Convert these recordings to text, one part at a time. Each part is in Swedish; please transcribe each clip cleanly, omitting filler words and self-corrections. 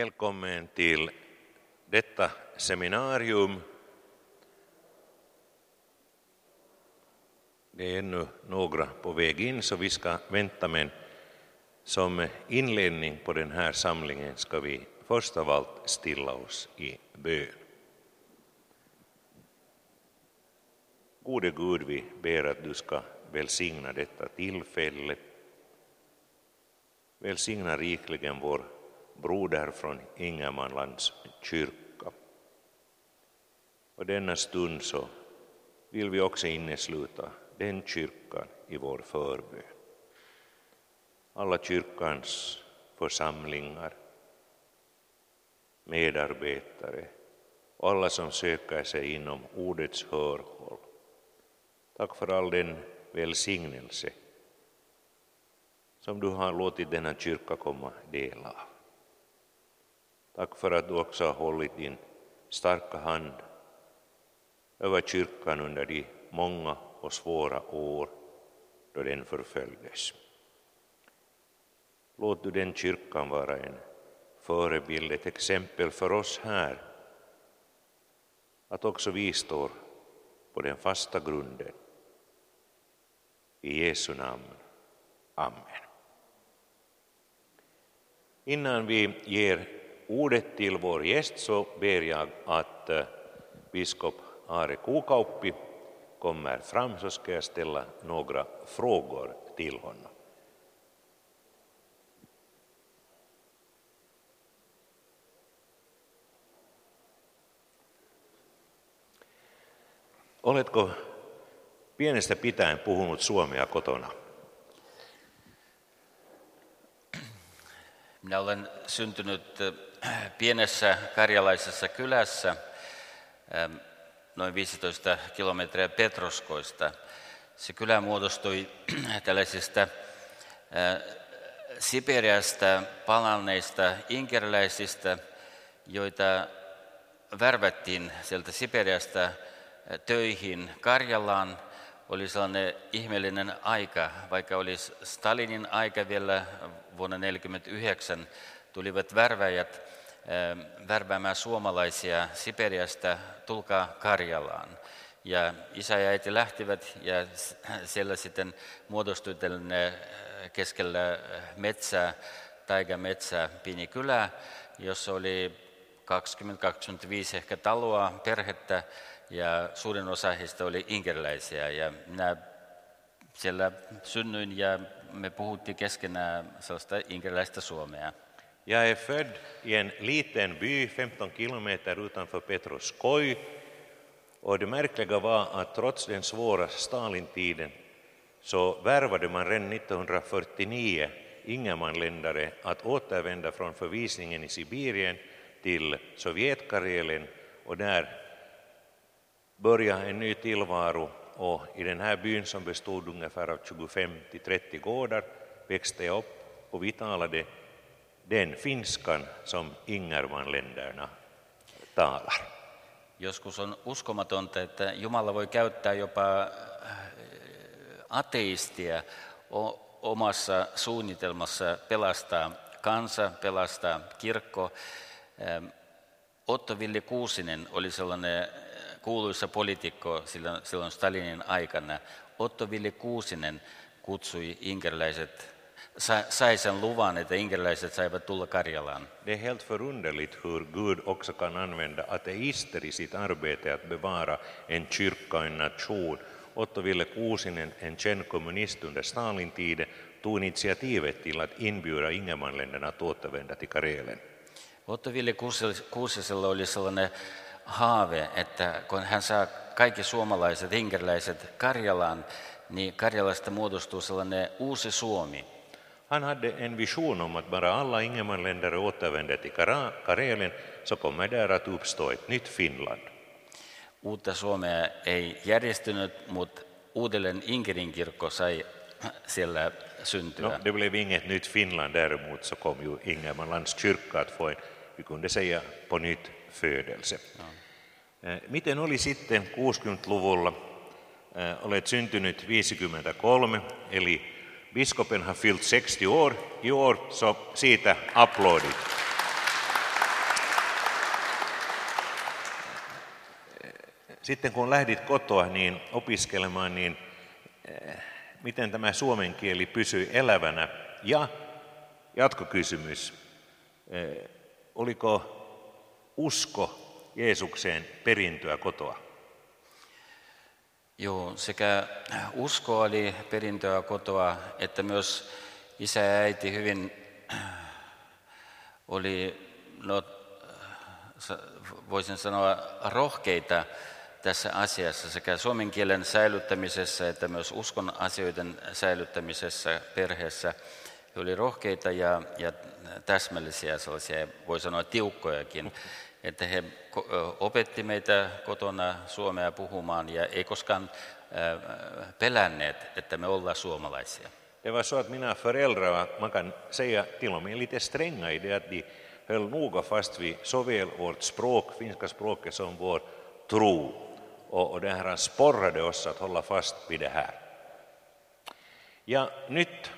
Välkommen till detta seminarium. Det är ännu några på väg in så vi ska vänta, men som inledning på den här samlingen ska vi först av allt stilla oss i bön. Gode Gud, vi ber att du ska välsigna detta tillfälle. Välsigna rikligen vår broder från Ingermanlands kyrka. Och denna stund så vill vi också innesluta den kyrkan i vår förbön. Alla kyrkans församlingar, medarbetare och alla som söker sig inom ordets hörhåll. Tack för all den välsignelse som du har låtit denna kyrka komma del av. Tack för att du också har hållit din starka hand över kyrkan under de många och svåra år då den förföljdes. Låt du den kyrkan vara en förebild, ett exempel för oss här, att också vi står på den fasta grunden. I Jesu namn. Amen. Innan vi ger ordet till vår gäst så ber jag att biskop Aarre Kuukauppi kommer fram, så ska jag ställa några frågor till honom. Oletko pienestä pitäen puhunut suomea kotona? Minä olen syntynyt pienessä karjalaisessa kylässä noin 15 kilometriä Petroskoista. Se kylä muodostui tällaisista Siperiasta palanneista inkeriläisistä, joita värvättiin sieltä Siperiasta töihin Karjalaan. Oli sellainen ihmeellinen aika, vaikka olisi Stalinin aika vielä vuonna 1949, tulivat värväjät värväämään suomalaisia Siperiasta, tulkaa Karjalaan. Ja isä ja äiti lähtivät ja siellä sitten muodostui tällainen keskellä metsää, taigametsää, Pinnikylä, jossa oli 20-25 ehkä taloa, perhettä. Ja suurin osa heistä oli inkeriläisiä ja minä siellä synnyin ja me puhuttiin keskenään sellaista inkeriläistä suomea. Jag är född i en liten by 15 kilometer utanför Petroskoi. Och det märkliga var att trots den svåra Stalintiden så värvade man redan 1949 ingermanländare att återvända från förvisningen i Sibirien till Sovjetkarelen och där börja en ny tillvaro, och i den här byn som bestod ungefär av 25-30 gårdar växte jag upp och vi talade den finskan som ingermanländerna talar. Joskus on uskomatonta, että Jumala voi käyttää jopa ateistia omassa suunnitelmassa pelastaa kansa, pelastaa kirkko. Otto Ville Kuusinen oli sellainen kuuluisa poliitikko silloin Stalinin aikana. Otto Ville Kuusinen kutsui inkeriläiset, sai sen luvan, että inkeriläiset saivat tulla Karjalaan. Det är helt förunderligt hur Gud också kan använda ateister i sitt arbete att bevara en kyrka, en nation. Otto Ville Kuusinen, en känd kommunist under Stalintiden, tog initiativet till att inbjuda ingermanländerna att återvända till Karelen. Otto Ville Kuusisella oli sellainen haave, että kun hän saa kaikki suomalaiset, inkeriläiset Karjalaan, niin Karjalasta muodostuu sellainen uusi Suomi. Han hade en vision om att bara alla ingermanländare återvänder till Karelen, så kommer där att uppstå ett nytt Finland. Uutta Suomea ei järjestynyt, mutta uudelleen Ingerin Kirko sai siellä syntyä. No, det blev inget nytt Finland, däremot så kom ju Ingermanlands kyrka att få en, vi kunde säga, på nytt födelse. No. Miten oli sitten 60-luvulla? Olet syntynyt 53, eli biskopen har fyllt 60 år i år, så siitä aplodit. Sitten kun lähdit kotoa niin opiskelemaan, niin miten tämä suomen kieli pysyi elävänä? Ja jatkokysymys, oliko usko Jeesukseen perintöä kotoa? Joo, sekä usko oli perintöä kotoa, että myös isä ja äiti hyvin oli, voisin sanoa, rohkeita tässä asiassa, sekä suomen kielen säilyttämisessä että myös uskon asioiden säilyttämisessä perheessä. He olivat rohkeita ja täsmällisiä, sellaisia, voi sanoa tiukkojakin, että he opetti meitä kotona suomea puhumaan ja ei koskaan pelänneet, että me ollaan suomalaisia. Det var så att mina föräldrar, man kan säga till och med lite stränga i det att de höll noga fast vid såväl vårt språk, finska språket, som vår tro. Och det här sporrade oss att hålla fast vid det här. Ja nyt,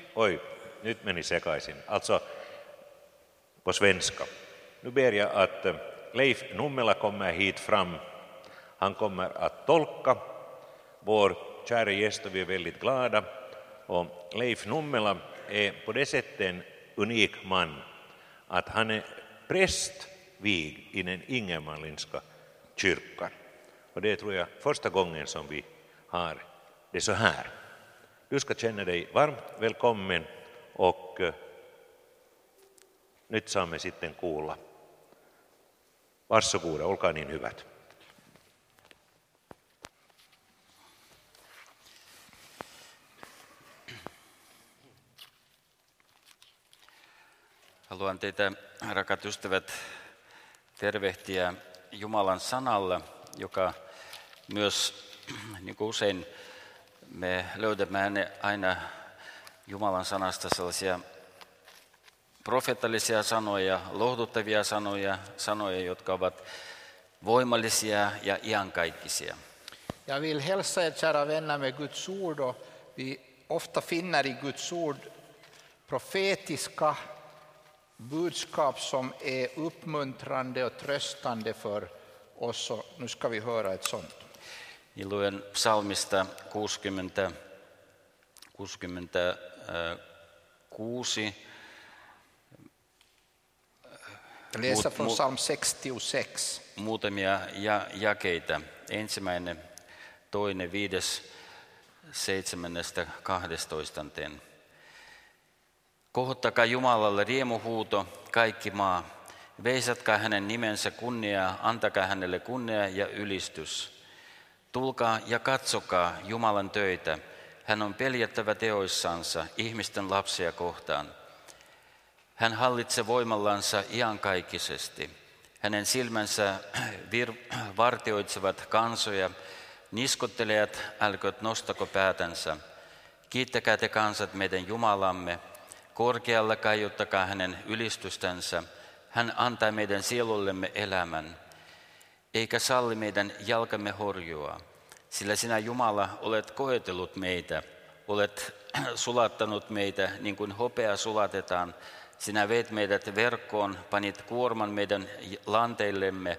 nyt meni sekaisin, alltså på svenska. Nu ber jag att Leif Nummela kommer hit fram. Han kommer att tolka vår kära gäst och vi är väldigt glada. Och Leif Nummela är på det sättet en unik man att han är prästvigd i den ingermanländska kyrkan. Och det är, tror jag, första gången som vi har det så här. Du ska känna dig varmt välkommen och nyt saamme sitten kuulla. Varsågoda, olkaa niin hyvät. Haluan teitä, rakat ystävät, tervehtiä Jumalan sanalla, joka myös, niin kuin usein me löydämme aina Jumalan sanasta sellaisia profeetallisia sanoja, lohduttavia sanoja, jotka ovat voimallisia ja iankaikkisia. Jag vill hälsa er kära vänner med Guds ord, och vi ofta finner i Guds ord profetiska budskap som är uppmuntrande och tröstande för oss. Och nu ska vi höra ett sånt. Luen psalmista 66. Läsa från psalm 66. Muutamia jakeita. Ensimmäinen, toinen, viides, 7–12. Kohottakaa Jumalalle riemuhuuto, kaikki maa. Veisatkaa hänen nimensä kunniaa, antakaa hänelle kunnia ja ylistys. Tulkaa ja katsokaa Jumalan töitä. Hän on peljättävä teoissansa ihmisten lapsia kohtaan. Hän hallitsee voimallansa iankaikkisesti. Hänen silmänsä vartioitsevat kansoja. Niskottelijat, älkööt nostako päätänsä. Kiittäkää te kansat meidän Jumalamme. Korkealla kaiuttakaa hänen ylistystänsä. Hän antaa meidän sielullemme elämän, eikä salli meidän jalkamme horjua. Sillä sinä, Jumala, olet koetellut meitä, olet sulattanut meitä niin kuin hopea sulatetaan. Sinä veit meidät verkkoon, panit kuorman meidän lanteillemme.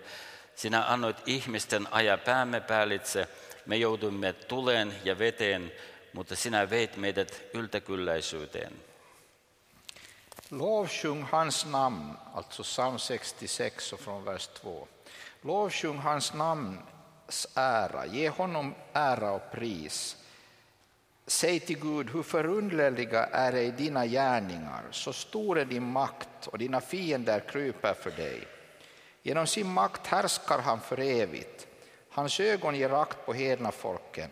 Sinä annoit ihmisten ajaa päämme päällitse. Me joudumme tuleen ja veteen, mutta sinä veit meidät yltäkylläisyyteen. Lovsjung hans namn, alltså psalm 66 och från vers 2. Lovsjung hans namns ära, ge honom ära och pris. Säg till Gud, hur förunderliga är ej dina gärningar, så stor är din makt och dina fiender kryper för dig. Genom sin makt härskar han för evigt, hans ögon ger rakt på hedna folken.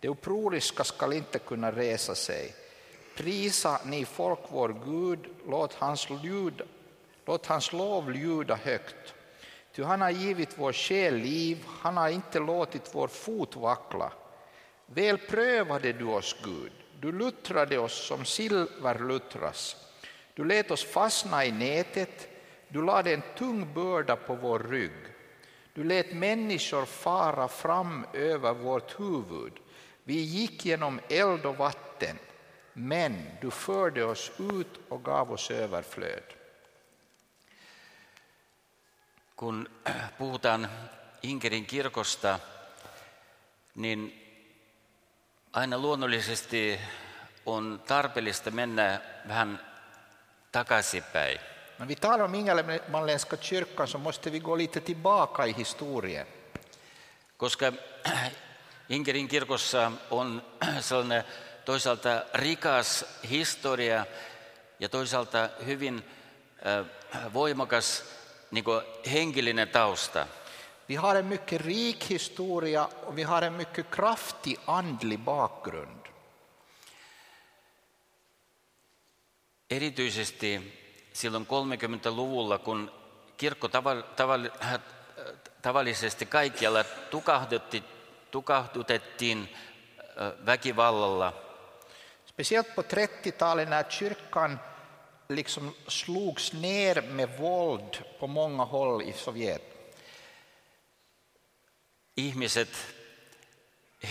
De oproriska skall inte kunna resa sig. Prisa ni folk vår Gud, låt hans lov ljuda högt. Ty han har givit vår själ liv, han har inte låtit vår fot vackla. Väl prövade du oss, Gud, du luttrade oss som silver luttras. Du lät oss fastna i nätet, du lade en tung börda på vår rygg. Du lät människor fara fram över vårt huvud, vi gick genom eld och vatten. Men du förde oss ut och gav oss överflöd. Kun puhutaan Ingerin kirkosta, niin aina luonnollisesti on tarpeellista mennä vähän takaisinpäin. När vi talar om Ingermanländska kyrkan så måste vi gå lite tillbaka i historien. Koska Ingerin kirkossa on sellainen toisaalta rikas historia ja toisaalta hyvin voimakas niin kuin henkilinen tausta. Vi har en mycket rik historia och vi har en mycket kraftig andlig bakgrund. Erityisesti silloin 30-luvulla, kun kirkko tavallisesti kaikkialla tukahdutettiin väkivallalla. Speciellt på 30-talet när kyrkan liksom slogs ner med våld på många håll i Sovjet. Ihmiset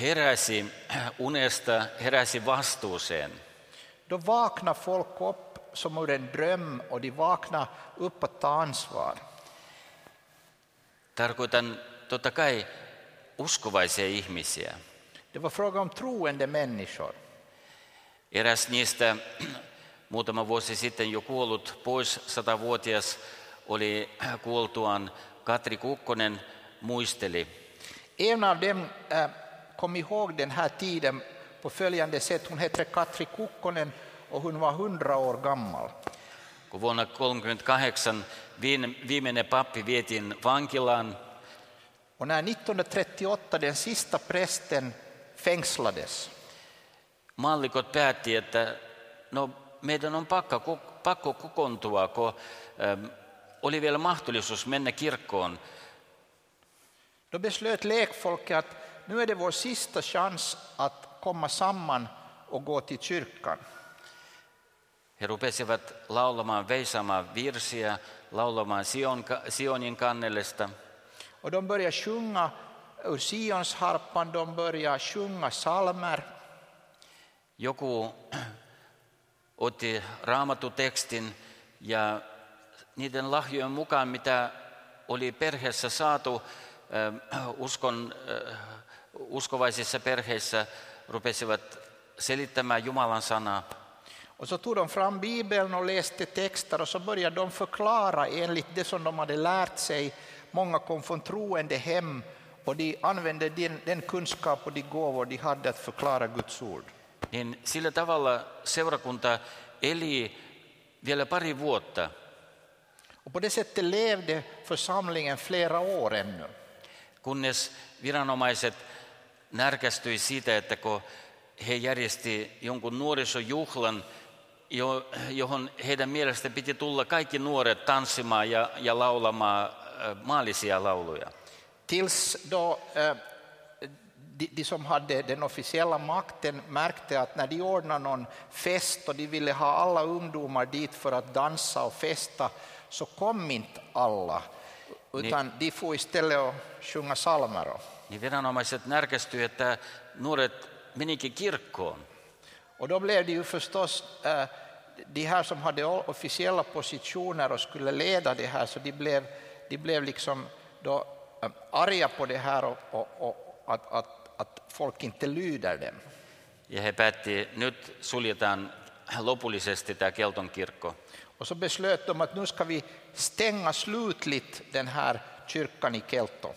heräsi unesta, heräsi vastuuseen. Då vaknar folk upp som ur en dröm och de vaknar upp att ta ansvar. Tarkoitan totta kai uskovaisia ihmisiä. Det var fråga om troende människor. Eräs niistä muutama vuosi sitten jo kuollut pois 100-vuotias oli kuoltuaan Katri Kukkonen muisteli. En av dem kom ihåg den här tiden på följande sätt. Hon heter Katri Kukkonen och hon var 100 år gammal. Kun vuonna 1938 viimeinen pappi vietiin vankilaan. Och när 1938 den sista prästen fängslades. Maallikot päätti, että meidän on pakko kokoontua, kun oli vielä mahdollisuus mennä kirkkoon. Då beslöt lekfolket att nu är det vår sista chans att komma samman och gå till kyrkan. He rupesivat laulamaan, veisaamaan virsiä, laulamaan Sionin kannellista. Och de började sjunga ur Sions harpan, de började sjunga salmer. Joku otti raamatutekstin ja niiden lahjojen mukaan, mitä oli perheessä saatu, uskovaisissa perheissä rupesivat selittämään Jumalan sanaa. Och så tog de fram Bibeln och läste texter och så började de förklara enligt det som de hade lärt sig. Många kom från troende hem och de använde den kunskap och de gåvor de hade att förklara Guds ord. Niin sillä tavalla seurakunta eli vielä pari vuotta. Och på det sättet levde församlingen flera år ännu. Kunnes viranomaiset närkästyi siitä, että kun he järjesti jonkun nuorisojuhlan, johon heidän mielestä piti tulla kaikki nuoret tanssimaan ja laulamaan maallisia lauluja. Tills då de som hade den officiella makten märkte att när de ordnade någon fest och de ville ha alla ungdomar dit för att dansa och festa, så kom inte alla, utan de får istället och sjunga salmer. Niin viranomaiset närkästyi, että nuoret menikin kirkkoon. Och då blev det ju förstås de här som hade officiella positioner och skulle leda det här, så de blev liksom då arga på det här och att folk inte lyder dem. Ja he päätti, nyt suljetaan lopullisesti tämä Kelton kirkko. Och så beslöt de att nu ska vi stänga slutligt den här kyrkan i Kelton.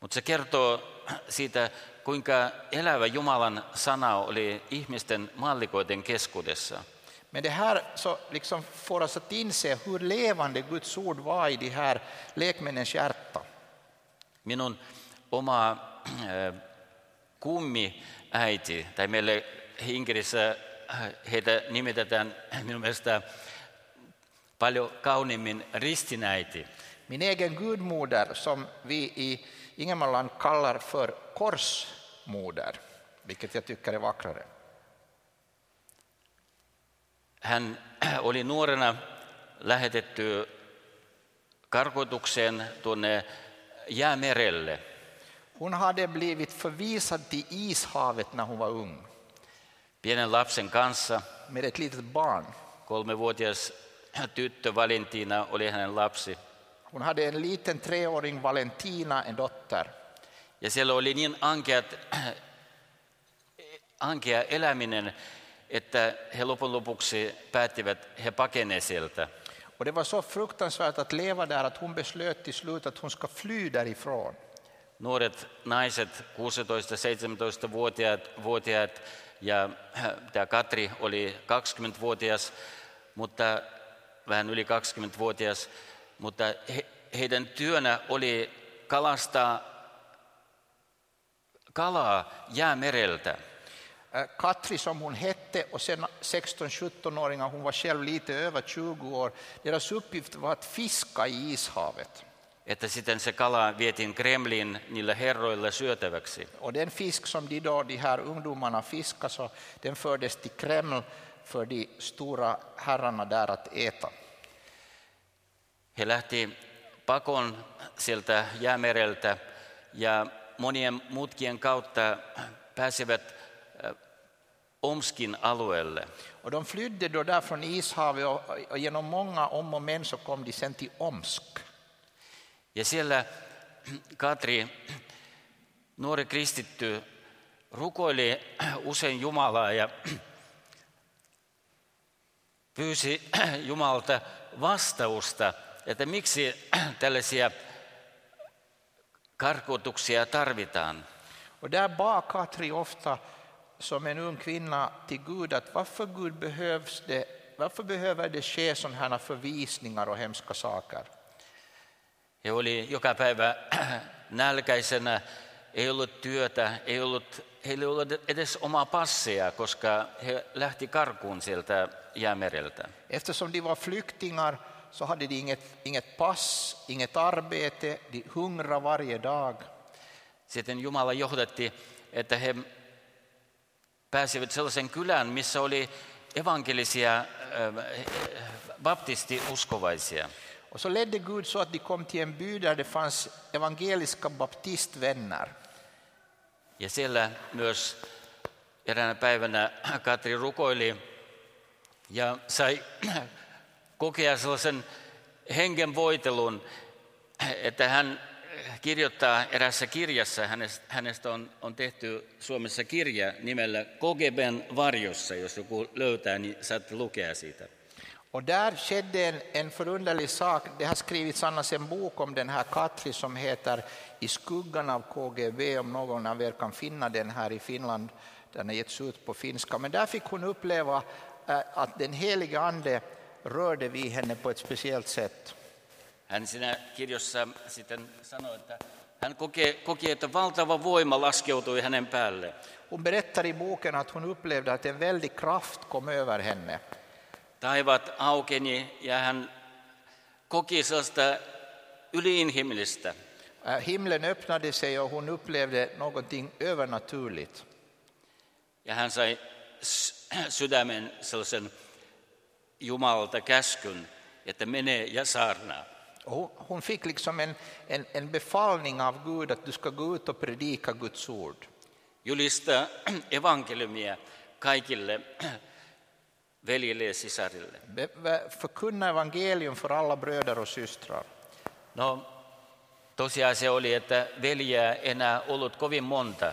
Mutta se kertoo siitä, kuinka elävä Jumalan sana oli ihmisten maallikoiden keskuudessa. Men det här så liksom får oss att inse hur levande Guds ord var i det här lekmännens hjärta. Minun oma kummiäiti, tai meille Inkerissä heitä nimitetään minun mielestä paljon kauniimmin ristinäiti. Min egen gudmoder som vi i Ingermanland kallar för korsmoder, vilket jag tycker är vackrare. Hän oli nuorena lähetetty karkotukseen tuonne Jäämerelle. Hon hade blivit förvisad till ishavet när hon var ung. Pienen lapsen kanssa. Med ett litet barn. 3-vuotias tyttö Valentina oli hänen lapsi. Hon hade en liten 3-åring Valentina, en dotter. Ja siellä oli niin ankea eläminen, että he lopun lopuksi päättivät, he pakenee sieltä. Och det var så fruktansvärt att leva där att hon beslöt till slut att hon ska fly därifrån. Nuoret naiset, 16-17-vuotiaat, ja tämä Katri oli 20-vuotias, mutta vähän yli 20-vuotias, mutta heidän työnä oli kalastaa kalaa jäämereltä. Katri som hon hette, och sen 16-17-åringar, hon var själv lite över 20 år, deras uppgift var att fiska i ishavet. Että sitten se kala vietiin Kremlin niille herroille syötäväksi. Och den fisk som de här ungdomarna fiskar, så den fördes till Kreml för de stora herrarna där att äta. He lähti pakon sieltä jäämereltä ja monien mutkien kautta pääsivät Omskin alueelle. Och de flydde då där från ishavet, och genom många om och men så kom de sen till Omsk. Ja siellä Katri, nuori kristitty, rukoili usein Jumalaa ja pyysi Jumalalta vastausta, että miksi tällaisia karkoituksia tarvitaan. Och där bad Katri ofta som en ung kvinna till Gud att varför Gud behöver det ske sådana här förvisningar och hemska saker. He oli joka päivä nälkäisenä, ei ollut työtä, heillä ei ollut edes omaa passia, koska he lähti karkuun sieltä jäämereltä. Eftersom de var flyktingar så hade de inget pass, inget arbete, de hungrade varje dag. Sitten Jumala johdatti, että he pääsivät sellaisen kylään, missä oli evankelisia baptistiuskovaisia. Och så ledde Gud så att de kom till en by där det fanns evangeliska baptistvänner. Ja siellä myös eräänä päivänä Katri rukoili ja sai kokea sellaisen hengenvoitelun, että hän kirjoittaa erässä kirjassa, hänestä on tehty Suomessa kirja nimellä KGB:n varjossa, jos joku löytää, niin saatte lukea siitä. Och där skedde en förunderlig sak. Det har skrivits annars en bok om den här Katri som heter I skuggan av KGB, om någon av er kan finna den här i Finland. Den har getts ut på finska. Men där fick hon uppleva att den helige ande rörde vid henne på ett speciellt sätt. Hän siinä kirjassa sitten sanoi, että hän koki, että valtava voima laskeutui hänen päälle. Hon berättar i boken att hon upplevde att en väldig kraft kom över henne. Taivaat aukeni ja hän koki sellaista yliinhimillistä. Himlen öppnade sig och hon upplevde någonting övernaturligt. Ja hän sai sydämen sellaisen Jumalalta käskyn, että menee ja saarnaa. Hon fick liksom en befallning av Gud att du ska gå ut och predika Guds ord. Julista evankeliumia kaikille veljille ja sisarille. Förkunna evangelium för alla bröder och systrar. No, tosiasia oli, että veljeä enää ollut kovin monta.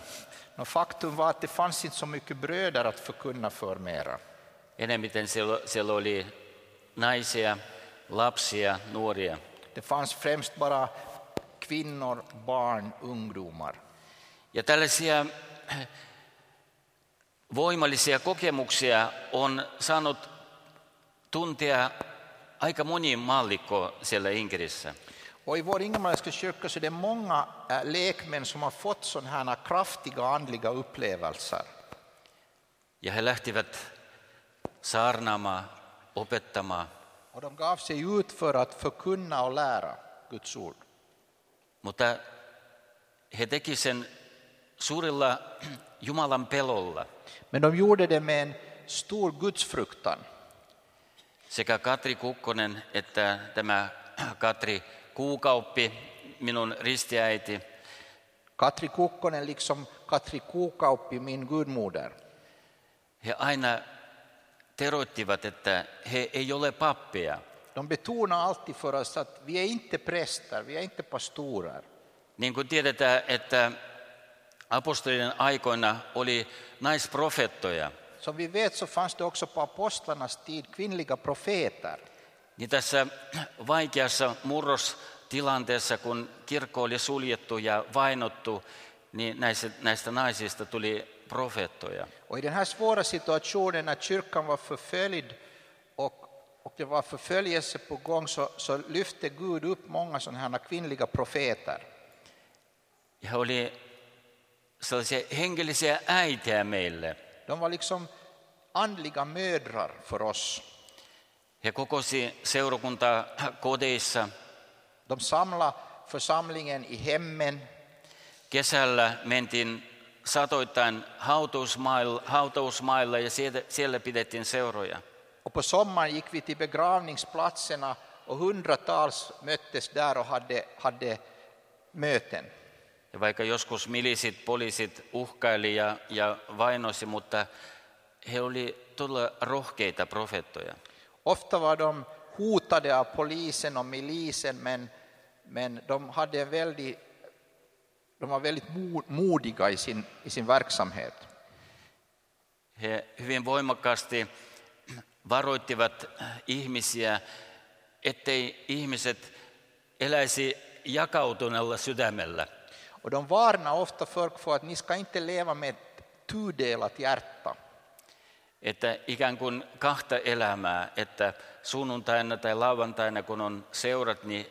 No, faktum var att det fanns inte så mycket bröder att förkunna för mera. Enemmiten siellä oli naisia, lapsia, nuoria. Det fanns främst bara kvinnor, barn, ungdomar. Ja tällaisia voimallisia kokemuksia on saanut tuntea aika moni maallikko siellä Inkerissä. Och i vår ingermanländska kyrka så är det många lekmän som har fått sådana här kraftiga andliga upplevelser. Ja he lähtivät saarnaamaan, opettamaan. Och de gav sig ut för att förkunna och lära Guds ord. Mutta he teki sen suurilla Jumalan pelolla. Men de gjorde det med en stor gudsfruktan. Sekä Katri Kukkonen että tämä Katri Kuukauppi, minun ristiäiti. Katri Kukkonen liksom Katri Kuukauppi, min gudmoder. He aina teroittivat, että he ei ole pappeja. De betonar alltid för oss att vi är inte präster, vi är inte pastorer. Niin kuin tiedetään, että apostolien aikoina oli naisprofeettoja. Som vi vet så fanns det också på apostlarnas tid kvinnliga profeetar. Niin tässä vaikeassa murrostilanteessa, kun kirkko oli suljettu ja vainottu, niin näistä naisista tuli profeettoja. Och i den här svåra situationen när kyrkan var förföljd och det var förföljelse på gång, så lyfte Gud upp många sådana här kvinnliga profeetar. Ja oli sellaisia hengellisiä äitejä meille. De var liksom andliga mödrar för oss. He kokosi seurakuntaa kodeissa. De samlade församlingen i hemmen. Kesällä mentiin satoittain hautausmailla ja siellä pidettiin seuroja. Och på sommaren gick vi till begravningsplatserna och hundratals möttes där och hade möten. Ja vaikka joskus milisit, poliisit uhkaili ja vainosi, mutta he oli todella rohkeita profeettoja. Ofta var de hotade av polisen och milisen, men de var väldigt modiga i sin verksamhet. He hyvin voimakkaasti varoittivat ihmisiä, ettei ihmiset eläisi jakautuneella sydämellä. Och de varnar ofta folk för att ni ska inte leva med ett tudelat hjärta. Että ikään kuin kahta elämää, että sunnuntaina tai lauantaina kun on seurat, niin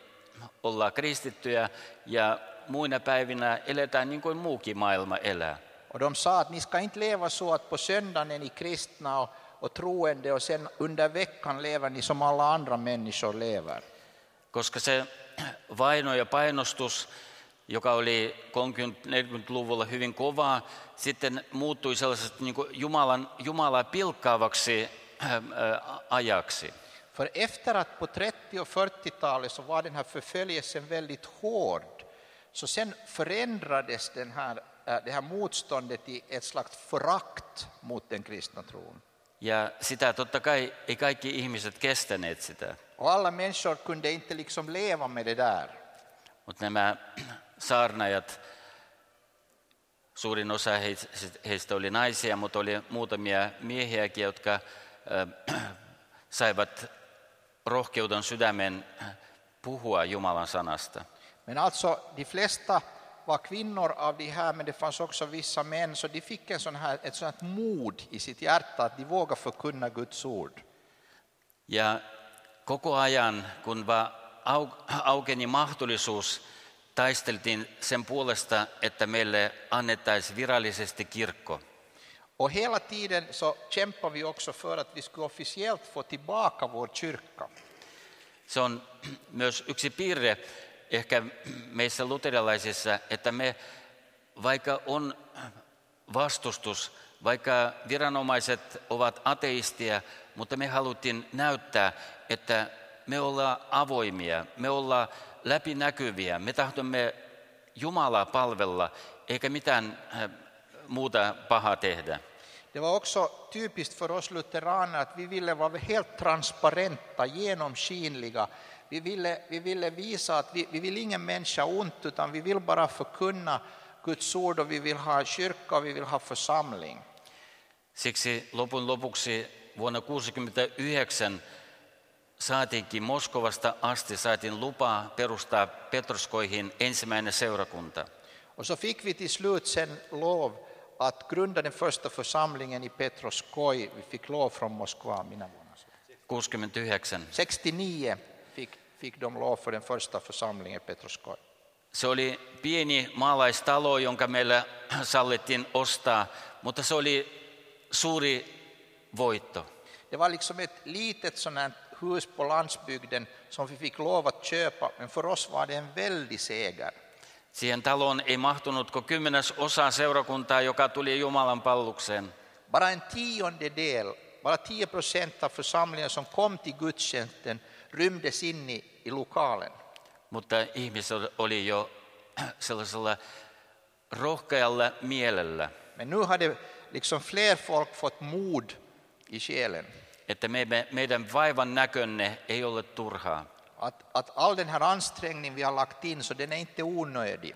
ollaan kristittyjä ja muina päivinä eletään niin kuin muukin maailma elää. Och de sa att ni ska inte leva så att på söndagen är ni kristna och troende och sen under veckan lever ni som alla andra människor lever. Koska se vaino ja painostus, joka oli 30-40-luvulla hyvin kovaa, sitten muuttui sellaisesta niin kuin Jumalaa pilkkaavaksi ajaksi. För efter att på 30- och 40-talet så var den här förföljelsen väldigt hård, så sen förändrades det här motståndet i ett slags förakt mot den kristna tron. Ja sitä totta kai ei kaikki ihmiset kestäneet sitä. Och alla människor kunde inte liksom leva med det där. Mutta nämä saarnaajat, suurin osa heistä oli naisia, mutta oli muutamia miehiäkin, jotka saivat rohkeuden sydämen puhua Jumalan sanasta. Men alltså de flesta var kvinnor av de här, men det fanns också vissa män, så de fick ett sånt mod i sitt hjärta att de vågade förkunna Guds ord. Ja koko ajan kun aukeni mahdollisuus, taisteltiin sen puolesta, että meille annettaisiin virallisesti kirkko. Och hela tiden så kämpar vi också för att vi ska officiellt få tillbaka vår kyrka. Se on myös yksi piirre ehkä meissä luterilaisissa, että me, vaikka on vastustus, vaikka viranomaiset ovat ateistia, mutta me haluttiin näyttää, että me ollaan avoimia, me ollaan läpinäkyviä, me tahdomme Jumalaa palvella, eikä mitään muuta pahaa tehdä. Det var också typiskt för oss lutheraner att vi ville vara helt transparenta, genomskinliga. Vi ville visa att vi vill ingen människa ont, utan vi vill bara förkunna Guds ord och vi vill ha kyrka och vi vill ha församling. Siksi lopun lopuksi vuonna 1969 saatiinkin Moskovasta asti lupaa perustaa Petroskoihin ensimmäinen seurakunta. Och så fick vi till slut sen lov att grunda den första församlingen i Petroskoi. Vi fick lov från Moskva, mina vuonna. 69. 69 fick de lov för den första församlingen i Petroskoi. Se oli pieni maalaistalo, jonka meillä sallittiin ostaa, mutta se oli suuri voitto. Det var liksom ett litet sådant hus på landsbygden som vi fick lov att köpa, men för oss var det en väldig seger. Siihen taloon ei mahtunut kuin 10% seurakuntaa, joka tuli Jumalan palvelukseen. Bara en tiondel, bara 10% av församlingen som kom till gudstjänsten rymdes in i lokalen. Mutta ihmiset oli jo sellaisella rohkealla mielellä. Men nu hade liksom fler folk fått mod i själen. Että meidän vaivan näkönne ei ole turhaa. Att all den här ansträngning vi har lagt in, så den är inte onödig.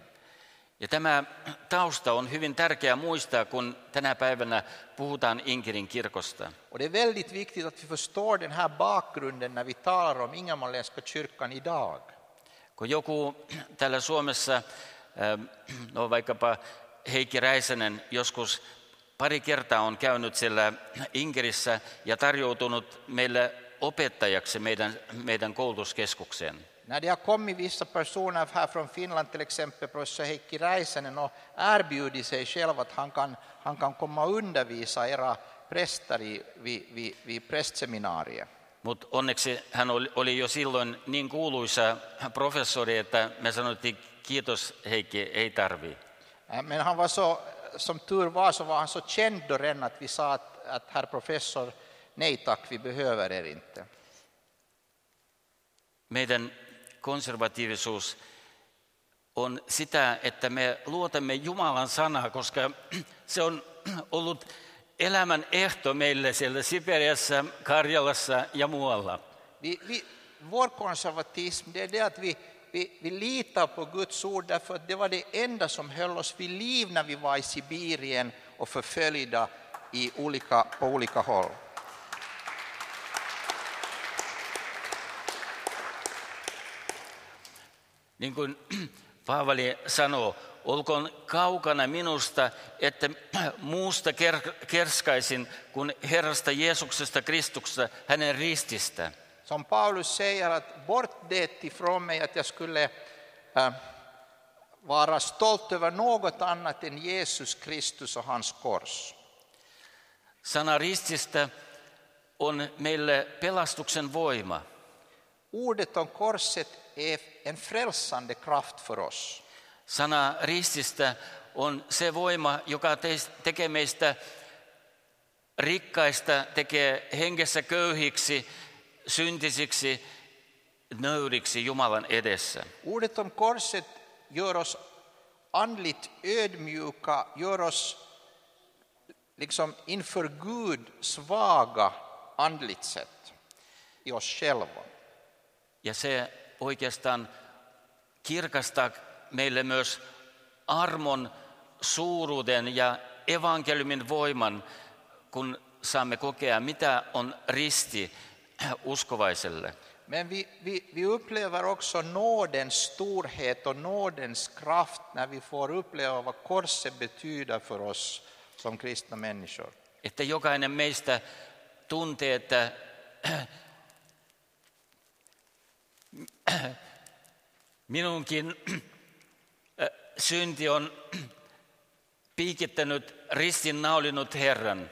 Ja tämä tausta on hyvin tärkeää muistaa, kun tänä päivänä puhutaan Ingerin kirkosta. Och det är väldigt viktigt att vi förstår den här bakgrunden när vi talar om Ingermanländska kyrkan idag. Kun joku täällä Suomessa, no vaikkapa Heikki Räisänen, joskus pari kertaa on käynyt siellä Ingerissä ja tarjoutunut meille opettajaksi meidän koulutuskeskukseen. När det har kommit vissa personer här från Finland, till exempel professor Heikki Räisänen, och erbjudit sig själv att han kan komma och undervisa era präster vid prästseminariet. Mutta onneksi hän oli jo silloin niin kuuluisa professori, että me sanottiin kiitos Heikki, ei tarvii. Men han var så, som tur var så var han så känd då redan att vi sa att herr professor, nej tack, vi behöver er inte. Meidän konservatiivisuus on sitä, että me luotamme Jumalan sanaa, koska se on ollut elämän ehto meille siellä Siperiassa, Karjalassa ja muualla. Vår konservatism, det är det att vi litar på Guds ord, därför att det var det enda som höll oss vid liv när vi var i Sibirien och förföljda på olika håll. Niin kuin Paavali sanoo, olkoon kaukana minusta, että muusta kerskaisin kuin Herrasta Jeesuksesta Kristuksesta, hänen rististä. Som Paulus säger, att bort det ifrån mig att jag skulle vara stolt över något annat än Jesus Kristus och hans kors. Sana rististä on meille pelastuksen voima. Ordet om korset är en frälsande kraft för oss. Sana rististä on se voima, joka tekee meistä rikkaista, tekee hengessä köyhiksi, syntisiksi, nöyriksi Jumalan edessä. Ordet om korset gör oss andligt ödmjuka, gör oss liksom inför Gud svaga andligt sett i oss själva. Ja se oikeastaan kirkastaa meille myös armon, suuruuden ja evankeliumin voiman, kun saamme kokea, mitä on risti uskovaiselle. Men vi upplever också nådens storhet och nådens kraft när vi får uppleva vad korset betyder för oss som kristna människor. Että jokainen meistä tuntee, että minunkin synti on piikittänyt, ristinnaulinut Herran.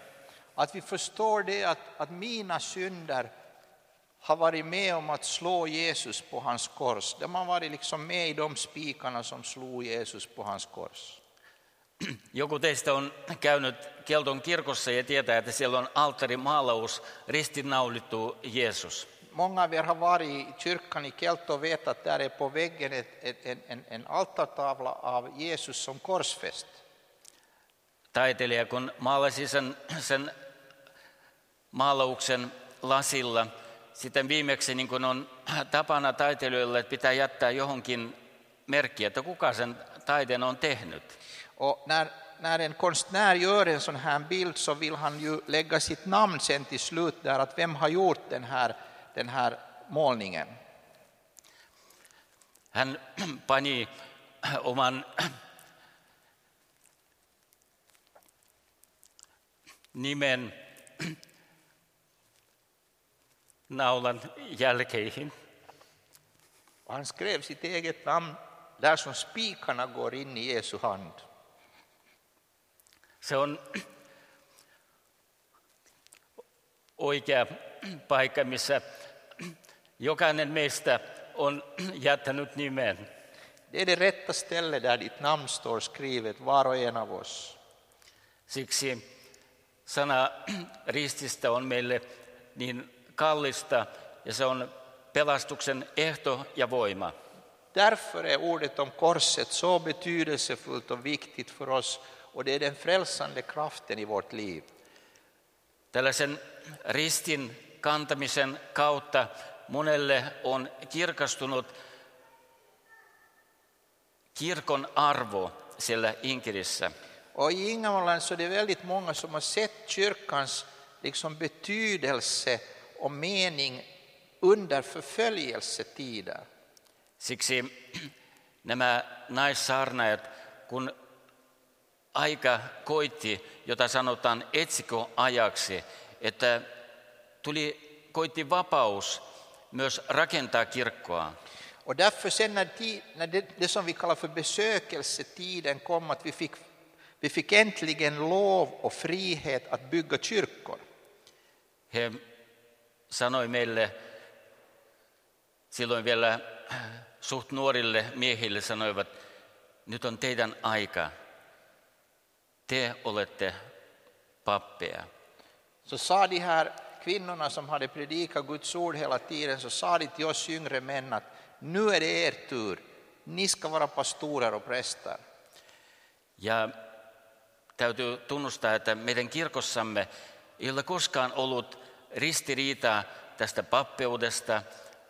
Att vi förstår det att mina synder har varit med om att slå Jesus på hans kors. De har varit liksom med i de spikarna som slog Jesus på hans kors. Joku teistä on käynyt Kelton kirkossa ja tietää, että siellä on alttarimaalaus, ristinnaulittu Jeesus. Många av er har varit i kyrkan i Kelton och vet att där är på väggen en altartavla av Jesus som korsfäst. Taiteilija kun maalasi sen maalauksen lasilla, sitten viimeksi niin kuin on tapana taiteilijoille, että pitää jättää johonkin merkkiä, että kuka sen taiteen on tehnyt. Och när en konstnär gör en sån här bild så vill han ju lägga sitt namn sen till slut där, att vem har gjort den här målningen. Hän pani oman nimen naulan jälkeihin. Han skrev sitt eget namn där som spikarna går in i Jesu hand. Se on oikea paikka, missä jokainen meistä on jättänyt nimen. Det är det rätta stället där ditt namn står skrivet, var och en av oss. Siksi sana rististä on meille niin kallista ja se on pelastuksen ehto ja voima. Därför är ordet om korset så betydelsefullt och viktigt för oss, och det är den frälsande kraften i vårt liv. Tällaisen ristin kantamisen kautta monelle on kirkastunut kirkon arvo, siellä Inkerissä. Och i Ingermanland så är det väldigt många som har sett kyrkans liksom betydelse och mening under förföljelsetider. Siksi nämä naissaarnaajat, kun aika koitti, jota sanotaan etsikkoajaksi, että koitti vapaus myös rakentaa kirkkoa. Och därför sen när det som vi kallar för besökelsetiden kom, att vi fick äntligen lov och frihet att bygga kyrkor. He sanoi meille silloin vielä suht nuorille miehille, sanoivat, nyt on teidän aika, te olette pappeja. Så sa de här kvinnorna som hade predikat Guds ord hela tiden, så sa de till oss yngre män att nu är det er tur, ni ska vara pastorer och präster. Ja täytyy tunnustaa, että meidän kirkossamme ei ole koskaan ollut ristiriitaa tästä pappeudesta,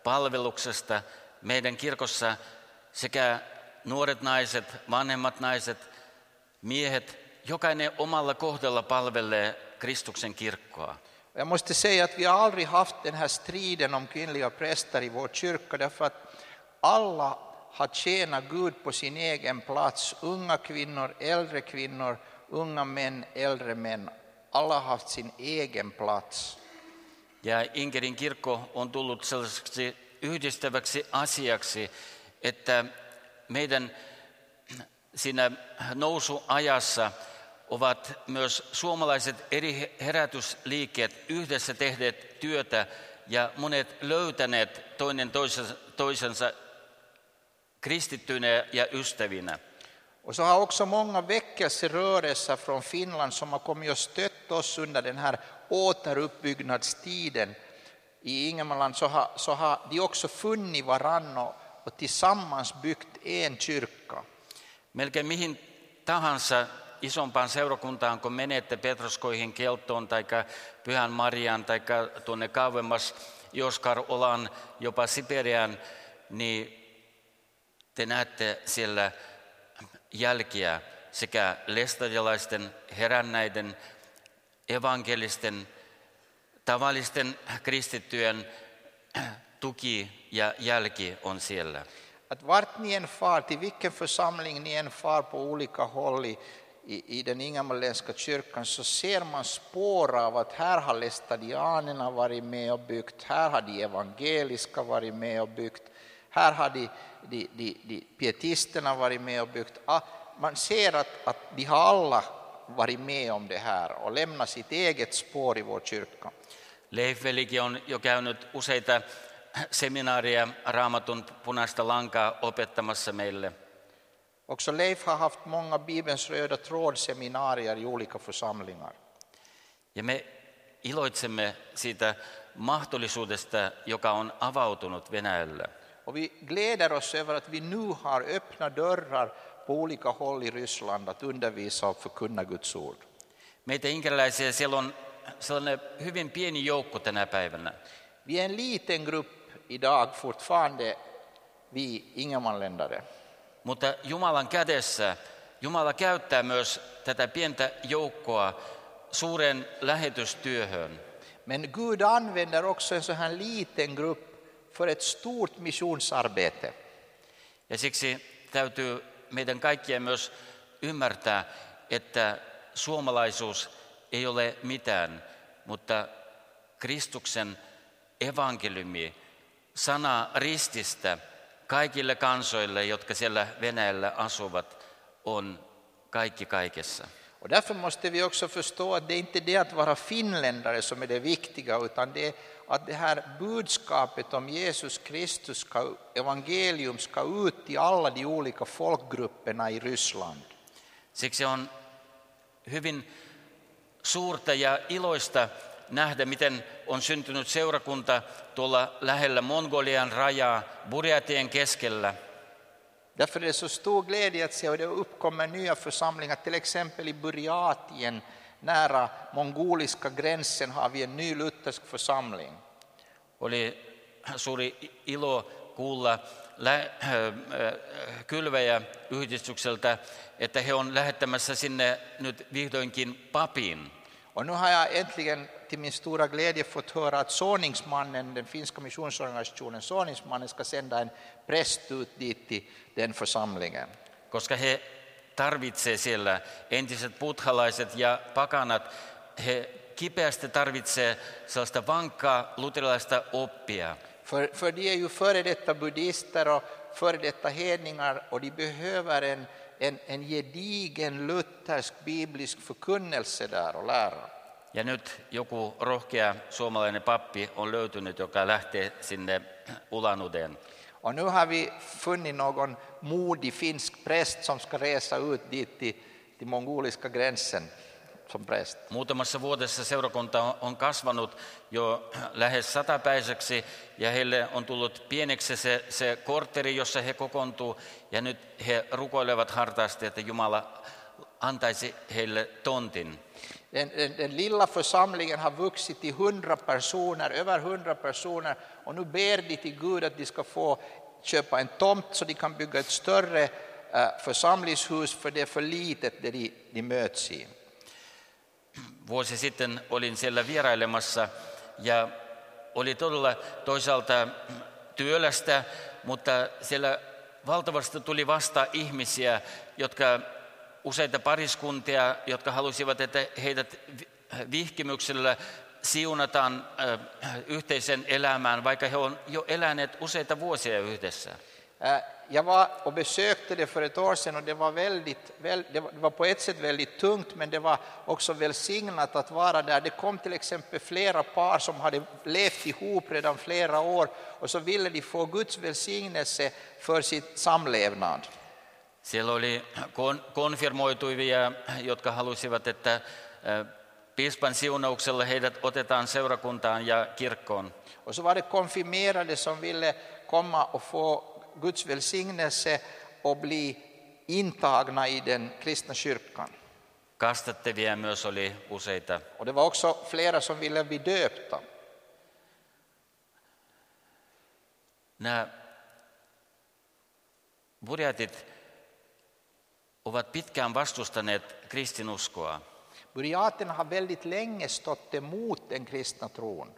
palveluksesta. Meidän kirkossa sekä nuoret naiset, vanhemmat naiset, miehet, jokainen omalla kohdalla palvelee Kristuksen kirkkoa. Jag måste säga att vi har aldrig haft den här striden om kvinnliga präster i vår kyrka, därför att alla har tjänat Gud på sin egen plats. Unga kvinnor, unga män, äldre män. Alla har haft sin egen plats. Ja Ingerin kirkko on tullut sellaiseksi yhdistäväksi asiaksi, että meidän siinä nousuajassa ovat myös suomalaiset eri herätysliikkeet yhdessä tehneet työtä ja monet löytäneet toinen toisensa kristittyneen ja ystävinä. Och så har också många väckelserörelser från Finland som har kommit och stött oss under den här återuppbyggnadstiden. I Ingermanland så har de också funnit varandra och tillsammans byggt en kyrka. Melkein mihin tahansa isompaan seurakuntaan, kun menette Petroskoihin, Keltoon tai Pyhän Mariaan tai tuonne kauemmas Joskar-Olan, jopa Siperiaan, niin te näette siellä jälkiä sekä lestadialaisten, heränneiden, evankelisten, tavallisten kristittyjen tuki ja jälki on siellä. Att vart ni än far, till vilken församling ni än far på olika håll i den ingermanländska kyrkan, så ser man spår av att här har lestadianerna varit med och byggt, här har de evangeliska varit med och byggt, här har de pietisterna varit med och byggt. Man ser att de har alla varit med om det här och lämnat sitt eget spår i vår kyrka. Leif velikin on jo käynyt useita seminaaria Raamatun punaista lankaa opettamassa meille. Också Leif har haft många Bibelns röda tråd-seminarier i olika församlingar. Ja me iloitsemme siitä mahdollisuudesta, joka on avautunut Venäjällä. Och vi gläder oss över att vi nu har öppna dörrar på olika håll i Ryssland att undervisa och förkunna Guds ord. Meitä inkeriläisiä siellä on sellainen hyvin pieni joukko tänä päivänä. Vi är en liten grupp idag fortfarande, vi ingermanländare. Mutta Jumalan kädessä Jumala käyttää myös tätä pientä joukkoa suuren lähetystyöhön. Men Gud använder också en så här liten grupp för ett stort missionsarbete. Ja siksi täytyy meidän kaikkien myös ymmärtää, että suomalaisuus ei ole mitään, mutta Kristuksen evankeliumi, sana rististä kaikille kansoille, jotka siellä Venäjällä asuvat, on kaikki kaikessa. Och därför måste vi också förstå att det är inte det att vara finländare som är det viktiga, utan det är att det här budskapet om Jesus Kristus, evangelium, ska ut i alla de olika folkgrupperna i Ryssland. Siksi on hyvin suurta ja iloista nähdä, miten on syntynyt seurakunta tuolla lähellä Mongolian rajaa, Burjatien keskellä. Därför är det så stor glädje att se hur det uppkommer nya församlingar, till exempel i Burjatien, nära mongoliska gränsen har vi en ny luthersk församling. Oli suuri ilo kuulla kylvejä yhdistykseltä, että he on lähettämässä sinne nyt vihdoinkin papin. Och nu har jag äntligen till min stora glädje fått höra att såningsmannen, den finska missionsorganisationen såningsmannen, ska sända en präst ut dit till den församlingen. Koska he tarvitsee siellä entiset buddhalaiset ja pakanat, he kipeästi tarvitsee sellaista vankkaa luterilaista oppia. För de är ju före detta buddhister och före detta hedningar, och de behöver en gedigen luthersk biblisk förkunnelse där och lära. Ja nyt joku rohkea suomalainen pappi on löytynyt, joka lähtee sinne Ulan-Udeen. Och nu har vi funnit någon modig finsk präst som ska resa ut dit till mongoliska gränsen som präst. Muutamassa vuodessa seurakunta on kasvanut jo lähes 100-päiseksi, ja heille on tullut pieneksi se kortteri, jossa he kokoontuu, ja nyt he rukoilevat hartaasti, että Jumala antaisi heille tontin. Den lilla församlingen har vuxit till 100 personer, över 100 personer, och nu ber de till Gud att de ska få köpa en tomt så de kan bygga ett större församlingshus, för det är för litet där de möts i. Vuosi sitten olin siellä vierailemassa, ja oli todella toisaalta työlästä, mutta siellä valtavasti tuli vasta ihmisiä, jotka useita pariskuntia, jotka halusivat, että heidät vihkimyksellä siunataan yhteisen elämään, vaikka he on jo eläneet useita vuosia yhdessä. Jag var och besökte det för ett år sedan, och det var det var på ett sätt väldigt tungt, men det var också välsignat att vara där. Det kom till exempel flera par som hade levt ihop redan flera år, och så ville de få Guds välsignelse för sitt samlevnad. Siellä oli konfirmoituvia, jotka halusivat, että piispan siunauksella heidät otetaan seurakuntaan ja kirkkoon. Och så var det konfirmerade som ville komma och få Guds välsignelse och bli intagna i den kristna kyrkan. Kastettavia myös oli useita. Och det var också flera som ville bli döpta. Nämä burjatit ovat pitkään vastustaneet kristinuskoa. Burjaterna har väldigt länge stått emot den kristna tron.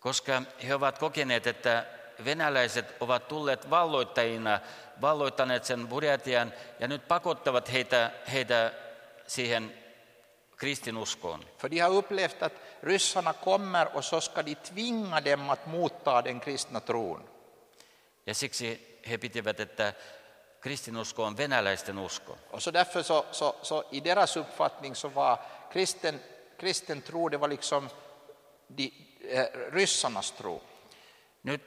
Koska he ovat kokeneet, että venäläiset ovat tulleet valloittajina, valloittaneet sen Burjatian, ja nyt pakottavat heitä siihen kristinuskoon. För de har upplevt att ryssarna kommer och så ska de tvinga dem att motta den kristna tron. Ja siksi he pitivät, että kristinusko on venäläisten usko. Och så därför så i deras uppfattning så var kristen tro, det var liksom ryssarnas tro. Nyt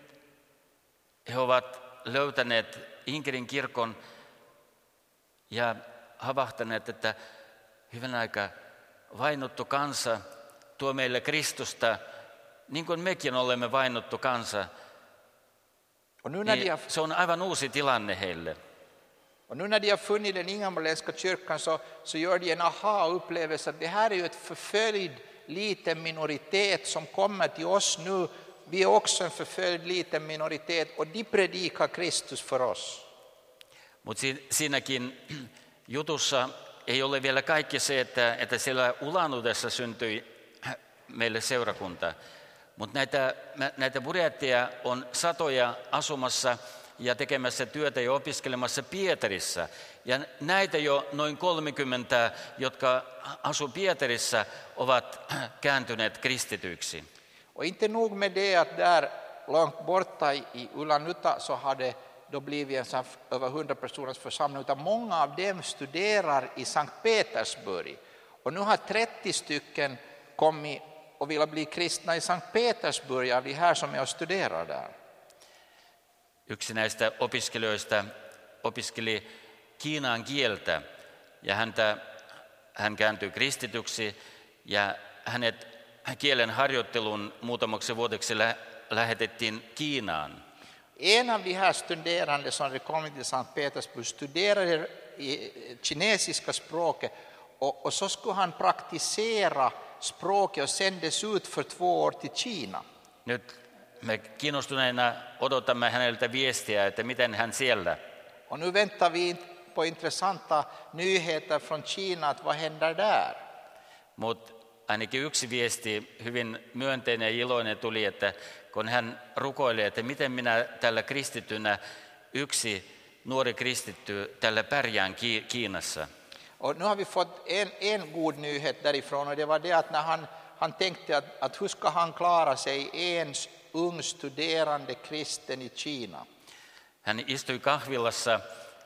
he ovat löytäneet Ingerin kirkon ja havahtaneet, että hyvän aika, vainottu kansa tuo meille Kristusta, niin kuin mekin olemme vainottu kansa. Niin se on aivan uusi tilanne heille. Och nu när de har funnit den ingermanländska kyrkan så gör de en aha-upplevelse att det här är ju ett förföljd liten minoritet som kommer till oss nu. Vi är också en förföljd liten minoritet, och de predikar Kristus för oss. Mutta siinäkin jutussa ei ole vielä kaikki se, että siellä Ulan-Udessa syntyi meille seurakunta. Mutta näitä burjatteja on satoja asumassa ja tekemässä työtä ja opiskelemassa Pietarissa. Ja näitä jo noin 30, jotka asu Pietarissa, ovat kääntyneet kristityiksi. Och inte nog med det att där långt borta i Ulan-Uta så har det då blivit en sån över 100 personers församling, utan många av dem studerar i Sankt Petersburg. Och nu har 30 stycken kommit och vill bli kristna i Sankt Petersburg av de här som jag studerar där. Yksi näistä opiskelijoista opiskeli kiinan kieltä, ja hän kääntyi kristityksi, ja hänet kielen harjoittelun muutamaksi vuodeksi lähetettiin Kiinaan. En av de här studerande som hade kommit till Sankt Petersburg studerade kinesiska språket, och så skulle han praktisera språket och sändes ut för 2 år till Kina. Nyt me kiinnostuneena odotamme häneltä viestiä, että miten hän siellä. Och nu väntar vi på intressanta nyheter från Kina, att vad händer där? Mutta ainakin yksi viesti, hyvin myönteinen ja iloinen, tuli, että kun hän rukoili, että miten minä tällä kristittynä, yksi nuori kristitty, tällä pärjään Kiinassa. Och nu har vi fått en god nyhet därifrån, och det var det att när han tänkte att hur ska han klara sig, ens ung studerande kristen i Kina. Hän istui kahvilassa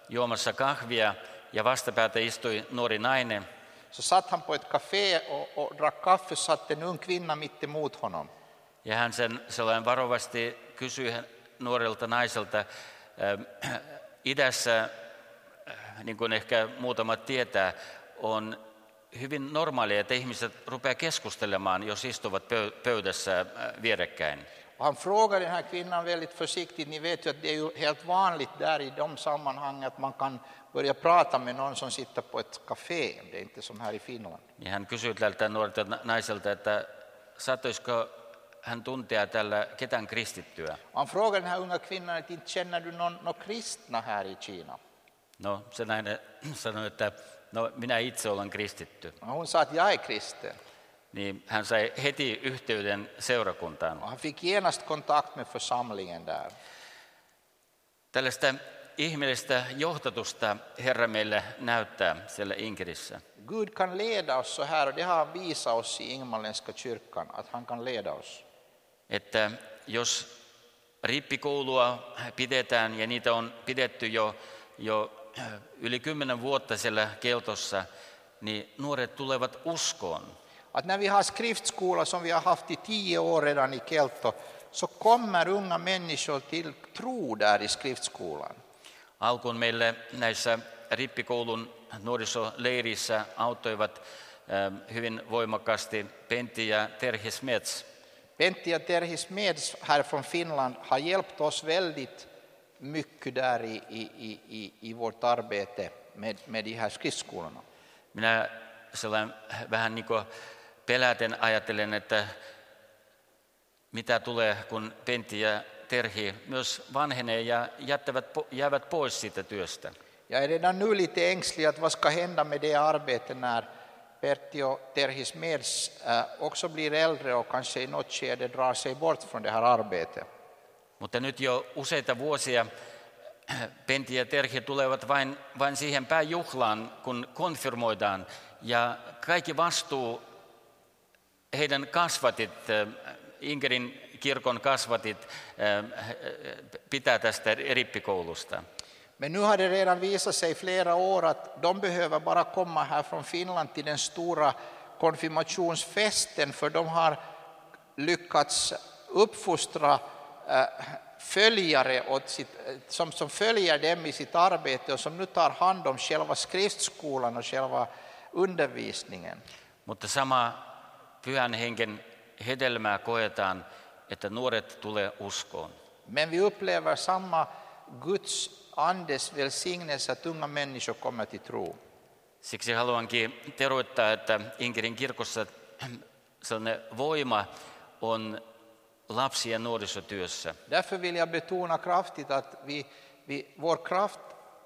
juomassa kahvia ja vastapäätä istui nuori nainen. Så satt han på ett café och drack kaffe, satt en ung kvinna mitt emot honom. Ja hän sen sellainen varovasti kysyi nuorelta naiselta idässä, niin kuin ehkä muutamat tietää, on hyvin normaalia, että ihmiset rupeaa keskustelemaan, jos istuvat pöydässä vierekkäin. Han frågar den här kvinnan väldigt försiktigt. Ni vet ju att det är ju helt vanligt där i de sammanhang att man kan börja prata med någon som sitter på ett café. Det är inte som här i Finland. Ja hän kysyi tältä nuorelta naiselta, että saattoisiko hän tuntea tällä ketään kristittyä. Han frågar den här unga kvinnan, att inte känner du någon kristna här i Kina? No, se nainen sanoi, että no, minä itse olen kristitty. Hon sa att jag är kristen. Niin hän sai heti yhteyden seurakuntaan. Han fick genast kontakt med församlingen där. Tällaista ihmeellistä johtatusta Herra meille näyttää siellä Ingerissä. Gud kan leda oss så här, och det har han visat oss i Ingermanländska kyrkan, att han kan leda oss. Että jos rippikoulua pidetään, ja niitä on pidetty jo yli 10 vuotta siellä Keltossa, niin nuoret tulevat uskoon. Att när vi har skriftskola som vi har haft i 10 år redan i Kelto, så kommer unga människor till tro där i skriftskolan. Alkuun meille näissä rippikoulun nuorisoleirissä auttoivat hyvin voimakkaasti Pentti ja Terhi Smets. Pentti ja Terhi Smets här från Finland har hjälpt oss väldigt mycket där i vårt arbete med de här skriftskolorna. Minä sellainen vähän niin kuin peläten ajattelen, että mitä tulee, kun Pentti ja Terhi myös vanhenee ja jäävät pois siitä työstä. Jag är redan nu lite ängslig att vad ska hända med det arbetet när Pentti och Terhi Smeds också blir äldre och kanske i något skede drar sig bort från det här arbetet. Mutta nyt jo useita vuosia Pentti ja Terhi tulevat vain siihen pääjuhlaan, kun konfirmoidaan, ja kaikki vastuu heidän kasvatit, Ingerin kirkon kasvatit, pitää tästä rippikoulusta. Men nu har det redan visat sig flera år att de behöver bara komma här från Finland till den stora konfirmationsfesten, för de har lyckats uppfostra följare åt som följer dem i sitt arbete och som nu tar hand om själva skriftskolan och själva undervisningen. Mutta sama pyhän hengen hedelmää koetaan, että nuoret tulee uskoon. Men vi upplever samma Guds andes välsignelse att unga människor kommer till tro. Siksi haluankin teroittaa, että Ingerin kirkossa sellainen voima on lapsi- ja nuorisotyössä. Därför vill jag betona kraftigt att vår kraft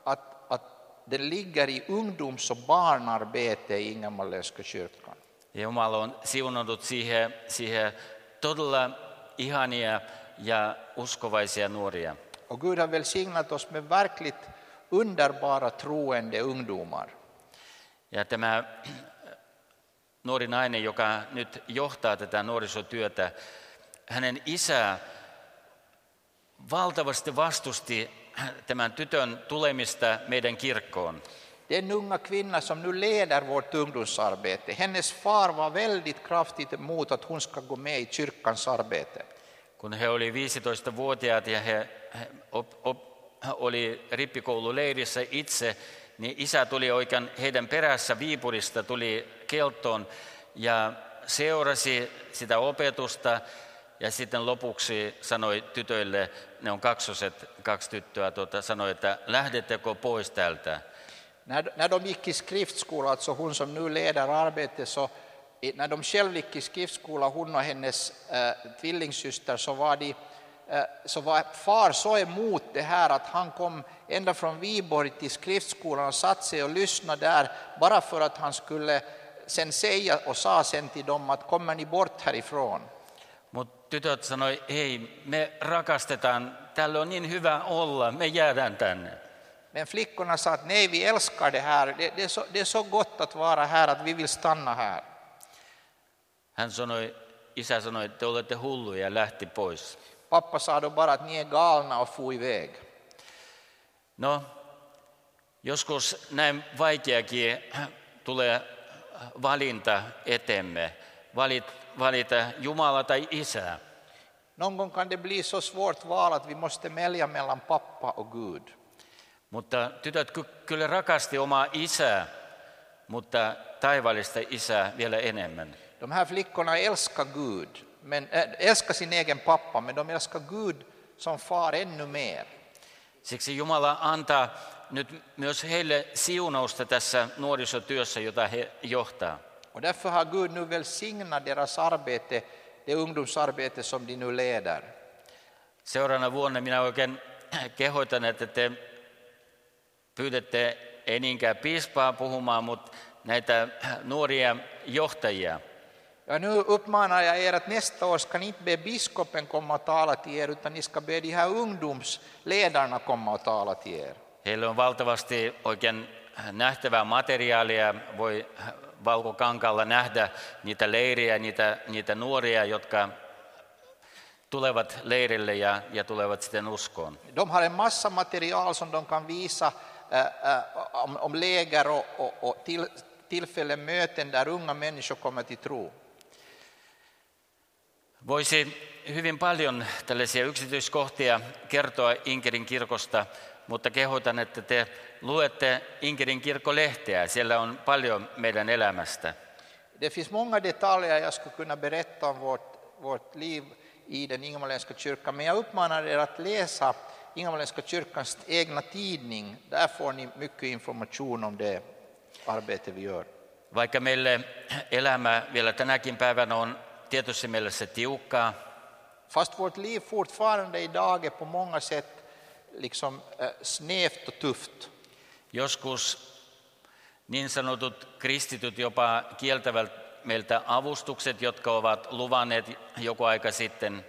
att den ligger i ungdoms- och barnarbete i Ingermanländska kyrkan. Ja Jumala on siunannut siihen todella ihania ja uskovaisia nuoria. Och Gud har välsignat oss med verkligt underbara troende ungdomar. Ja tämä nuori nainen, joka nyt johtaa tätä nuorisotyötä, hänen isä valtavasti vastusti tämän tytön tulemista meidän kirkkoon. Den unga kvinna som nu leder vårt ungdomsarbete, hennes far var väldigt kraftigt emot att hon ska gå med i kyrkans arbete. Kun he oli 15-vuotiaat ja he oli rippikoululeirissä itse, niin isä tuli oikein heidän perässä Viipurista, tuli Keltoon ja seurasi sitä opetusta. Ja sitten lopuksi sanoi tytöille, ne on kaksoset, 2 tyttöä, sanoi, että lähdettekö pois täältä? När de gick i skriftskola, alltså hon som nu leder arbetet, så när de själv gick i skriftskola, hon och hennes tvillingsyster, så var de så var far så emot det här att han kom ända från Viborg till skriftskolan och satt sig och lyssnade där bara för att han skulle sen säga och sa sen till dem att kommer ni bort härifrån. Mut tytöt sanoi, hei, me rakastetaan, täällä on niin hyvä olla, me jäädään tänne. Men flickorna sa att nej, vi älskar det här, det är så gott att vara här, att vi vill stanna här. Hän sanoi, isä sanoi, te olette hulluja ja lähti pois. Pappa sa då bara att ni är galna och for iväg. No, joskus näin vaikeakin tulee valinta etemme, valita Jumala tai isä. Någon gång kan det bli så svårt val att vi måste välja mellan pappa och Gud. Mutta tytöt kyllä rakasti omaa isää, mutta taivaallista isää vielä enemmän. De här flickorna älskar Gud, men älskar sin egen pappa, men de älskar Gud som far ännu mer. Siksi Jumala antaa nyt myös heille siunausta tässä nuorisotyössä, jota he johtaa. Och därför har Gud nu välsignat deras arbete, det ungdomsarbete som de nu leder. Seuraavana vuonna minä oikein kehoitan, että te pyydätte ei niinkään piispaa puhumaan, mutta näitä nuoria johtajia. Ja nu uppmanar jag er att nästa år ska ni inte be biskopen komma och tala till er, utan ni ska be de här ungdomsledarna komma och tala till er. Heillä on valtavasti oikein nähtävää materiaalia, voi Valkokankalla nähdä niitä leirejä, niitä nuoria, jotka tulevat leirille ja tulevat sitten uskoon. De har en massa material som de kan visa om läger och tillfällen möten där unga människor kommer till tro. Voisi hyvin paljon tällaisia yksityiskohtia kertoa Ingerin kirkosta, mutta kehotan, että te luette Ingerin kirkkolehteä. Siellä on paljon meidän elämästä. Det finns många detaljer jag skulle kunna berätta om vårt liv i den ingermanländska kyrkan, men jag uppmanar er att läsa ingermanländska kyrkans egna tidning. Där får ni mycket information om det arbete vi gör. Vaikka meille elämä vielä tänäkin päivänä on tietysti mielessä tiukkaa. Fast vårt liv fortfarande idag är på många sätt liksom snävt och tufft. Joskus niin sanotut kristityt jopa kieltävät meiltä avustukset, jotka ovat luvanneet joku aika sitten.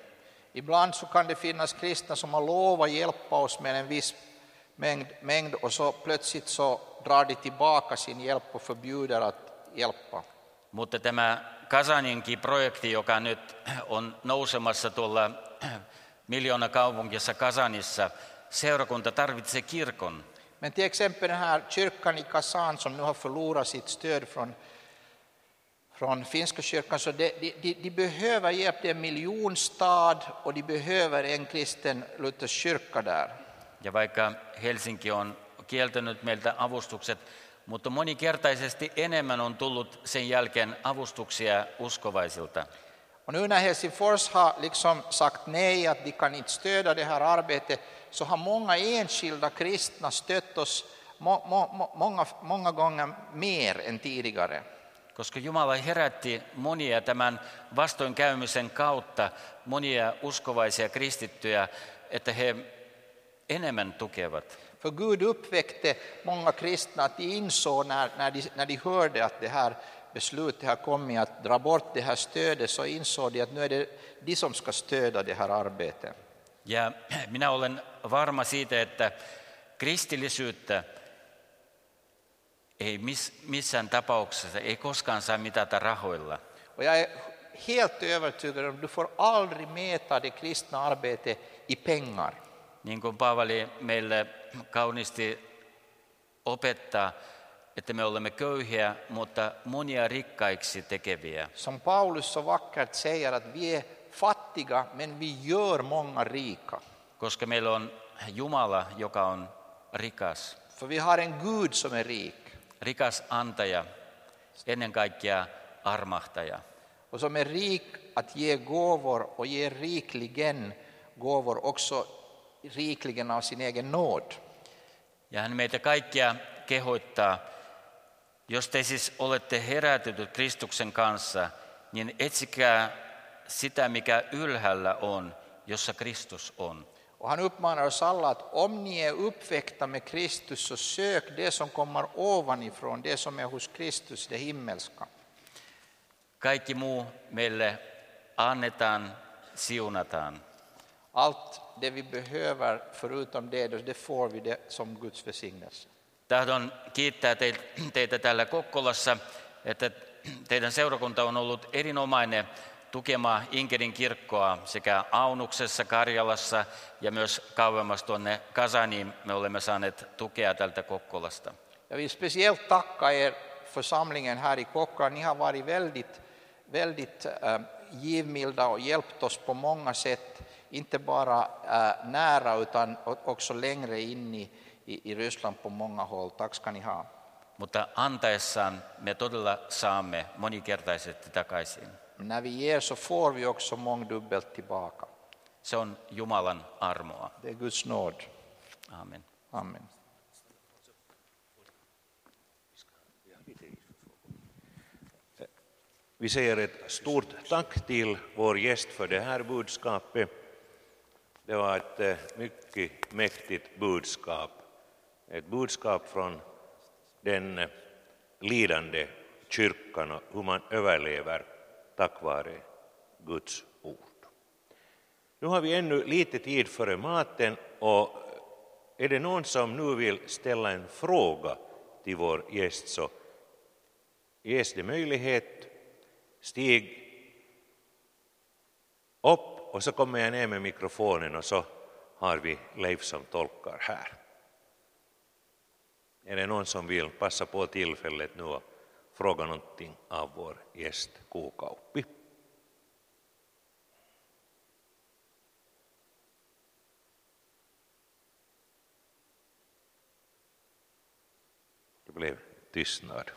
Ibland så kan det finnas kristna som har lovat hjälpa oss med en viss mängd och så plötsligt så drar de tillbaka sin hjälp och förbjuder att hjälpa. Mutta tämä Kazaninkin projekti, joka nyt on nousemassa tuolla miljoonakaupunkissa Kazanissa, seurakunta tarvitsee kirkon. Men till exempel den här kyrkan i Kazan som nu har förlorat sitt stöd från finska kyrkan, så de behöver hjälp. Det är en miljonstad och de behöver en kristen luthersk kyrka där. Ja vaikka Helsinki on kieltänyt meiltä avustukset, mutta monikertaisesti enemmän on tullut sen jälkeen avustuksia uskovaisilta. Och nu när Helsingfors har liksom sagt nej, att de kan inte stödja det här arbetet, så har många enskilda kristna stött oss många gånger mer än tidigare. Koska Jumala herätti monia tämän vastoinkäymisen kautta, monia uskovaisia kristittyjä, että he enemmän tukevat. För Gud uppväckte många kristna att de insåg när de hörde att det här beslutet har kommit att dra bort det här stödet, så insåg de att nu är det de som ska stödja det här arbetet. Ja minä olen varma siitä, että kristillisyyttä ei missään tapauksessa, ei koskaan saa mitata rahoilla. Och jag är helt övertygad om att du får aldrig mäta det kristna arbetet i pengar. Niin kuin Paavali meille kauniisti opettaa, että me olemme köyhiä, mutta monia rikkaiksi tekeviä. Som Paulus så vackert säger att vi är fattiga, men vi gör många rika. Koska meillä on Jumala, joka on rikas. För vi har en Gud som är rik. Rikas antaja, ennen kaikkea armahtaja. Och som är rik att ge gåvor och ge rikligen gåvor också rikligen av sin egen nåd. Ja hän meitä kaikkia kehoittaa, jos te siis olette herätetyt Kristuksen kanssa, niin etsikää sitä, mikä ylhäällä on, jossa Kristus on. Och han uppmanar oss alla att om ni är uppväckta med Kristus så sök det som kommer ovanifrån, det som är hos Kristus, det himmelska. Kaikki muu meille annetaan, siunataan. Allt det vi behöver förutom det, det får vi det som Guds välsignelse. Tahdon kiittää teitä täällä Kokkolassa, että teidän seurakunta on ollut erinomainen tukemaan Ingerin kirkkoa sekä Aunuksessa, Karjalassa ja myös kauemmas tuonne Kazaniin me olemme saaneet tukea tältä Kokkolasta. Jag vill speciellt tacka er församlingen här i Kokkola. Ni har varit väldigt givmilda och hjälpt oss på många sätt, inte bara nära utan också längre in i Ryssland på många håll. Tack ska ni ha. Mutta antaessaan me todella saamme moninkertaisesti takaisin. När vi ger så får vi också mångdubbelt tillbaka. Se on Jumalan armoa. Det är Guds nåd. Amen. Amen. Vi säger ett stort tack till vår gäst för det här budskapet. Det var ett mycket mäktigt budskap. Ett budskap från den lidande kyrkan och hur man överlever tack vare Guds ord. Nu har vi ännu lite tid före maten, och är det någon som nu vill ställa en fråga till vår gäst så ges det möjlighet. Stig upp och så kommer jag ner med mikrofonen och så har vi Leif som tolkar här. Är det någon som vill passa på tillfället nu och fråga någonting av vår gäst Kuukauppi? Det blev tystnad.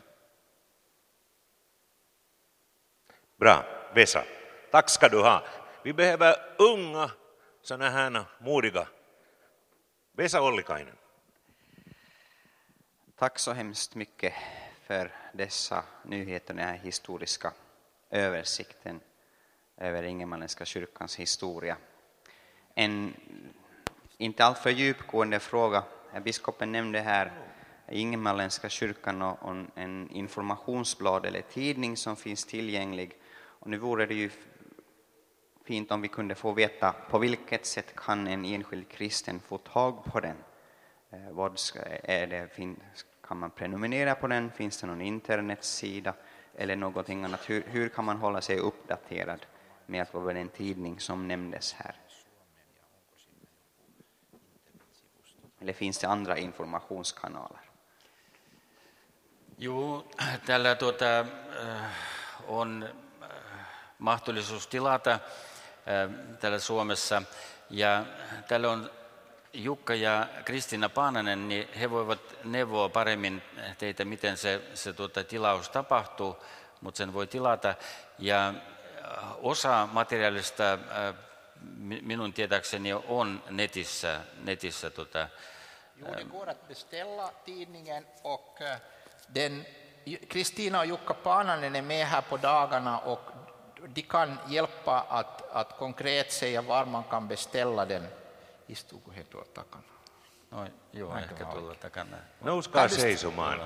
Bra, Vesa. Tack ska du ha. Vi behöver unga, sådana här modiga. Vesa Ollikainen. Tack så hemskt mycket för dessa nyheter, den här historiska översikten över Ingermanländska kyrkans historia. En inte alltför djupgående fråga. Biskopen nämnde här Ingermanländska kyrkan och en informationsblad eller tidning som finns tillgänglig. Och nu vore det ju fint om vi kunde få veta på vilket sätt kan en enskild kristen få tag på den. Vad är det, kan man prenumerera på den? Finns det någon internetsida eller någonting annat? Hur kan man hålla sig uppdaterad med att vara den tidning som nämndes här? Eller finns det andra informationskanaler? Joo, täällä on mahdollisuus tilata täällä Suomessa, ja täällä on Jukka ja Kristiina Paananen, niin he voivat neuvoa paremmin teitä, miten se tilaus tapahtuu, mutta sen voi tilata. Ja osa materiaalista minun tietääkseni on netissä. Jo, det går att beställa tidningen, och Kristiina och Jukka Paananen är med här på dagarna och de kan hjälpa att konkret säga var man kan beställa den. Istuuko he tuolla takana? No, joo, aika ehkä tuolla takana. Nouskaa seisomaan.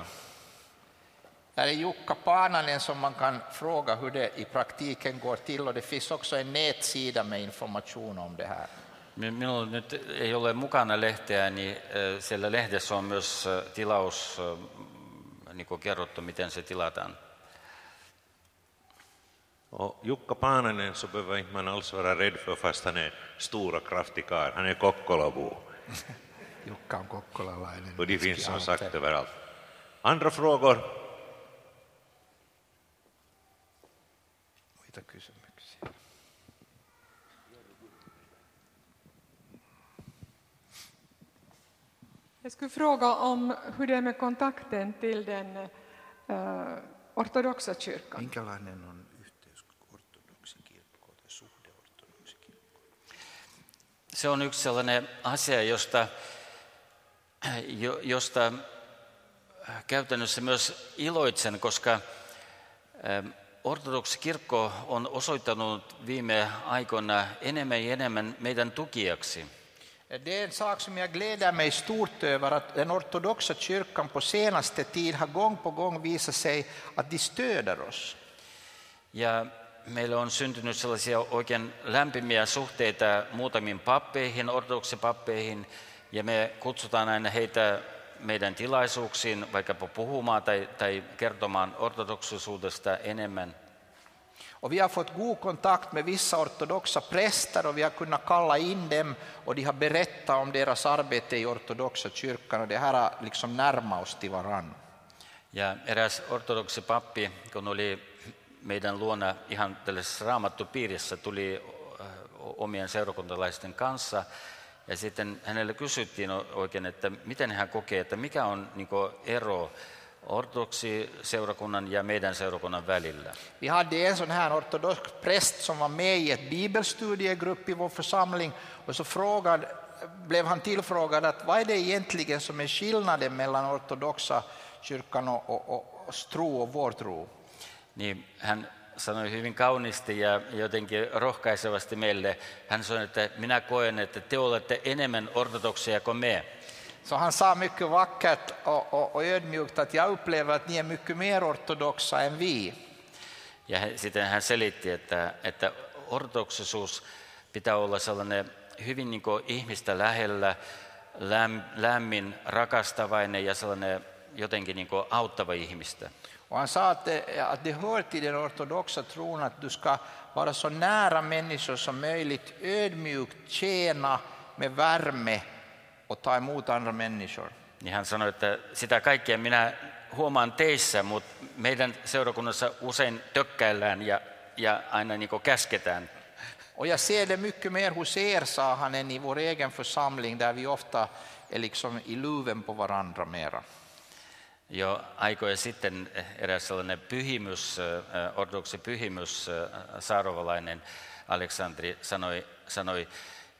Där är Jukka Paananen som man kan fråga hur det i praktiken går till, och det finns också en netsida med information om det här. Minulla nyt ei ole mukana lehteä, niin siellä lehdessä on myös tilaus, niin kuin kerrottu, miten se tilataan. Och Jukka Paananen så behöver inte man alls vara rädd för, fast han är stora kraftikar. Han är kokkolabo. Jukka on kokkolalainen. Och det finns som sagt överallt. Andra frågor? Mitä kysymyksiä? Jag skulle fråga om hur det är med kontakten till den ortodoxa kyrkan. Minkälainen on? Se on yksi sellainen asia, josta käytännössä myös iloitsen, koska Ortodoksi kirkko on osoittanut viime aikoina enemmän ja enemmän meidän tukiaksi. Det är en sak som jag gläder mig stort över, att den ortodoxa kyrkan på senaste tid har gång på gång visat sig att de stöder oss. Ja meillä on syntynyt sellaisia oikein lämpimiä suhteita muutamiin pappeihin, ortodoksipappeihin, ja me kutsutaan aina heitä meidän tilaisuuksiin, vaikkapa puhumaan tai kertomaan ortodoksisuudesta enemmän. Och vi har fått god kontakt med vissa ortodoxa präster och vi har kunnat kalla in dem och de har berättat om deras arbete i ortodoxa kyrkan och det här har liksom närmat oss till varann. Ja eräs ortodoksi pappi, kun oli meidän luona ihan tällaisessa raamattupiirissä, tuli omien seurakuntalaisten kanssa ja sitten hänelle kysyttiin oikein, että miten hän kokee, että mikä on niin kuin ero ortodoksi seurakunnan ja meidän seurakunnan välillä. Vi hade en sån här ortodox präst som var med i ett bibelstudiegrupp i vår församling och så blev han tillfrågad att vad är det egentligen som är skillnaden mellan ortodoxa kyrkan och tro och vår tro. Niin hän sanoi hyvin kauniisti ja jotenkin rohkaisevasti meille. Hän sanoi, että minä koen, että te olette enemmän ortodoksia kuin me. Så han sa mycket vackert och ödmjukt att jag upplever att ni är mycket mer ortodoxa än vi. Ja sitten hän selitti, että ortodoksisuus pitää olla sellainen hyvin niin kuin ihmistä lähellä, lämmin, rakastavainen ja sellainen jotenkin niin kuin auttava ihmistä. Och han sa att det hör till den ortodoxa tron att du ska vara så nära människor som möjligt, ödmjukt, tjäna med värme och ta emot andra människor. Niin hän sanoi, että sitä kaikkea minä huomaan teissä, mutta meidän seurakunnassa usein tökkäillään ja aina niin kuin käsketään. Och jag ser det mycket mer hos er, sa han, än i vår egen församling där vi ofta är liksom i luven på varandra mera. Jo aikoja sitten eräs sellainen pyhimys, ortodoksi pyhimys, saarovalainen Aleksandri sanoi,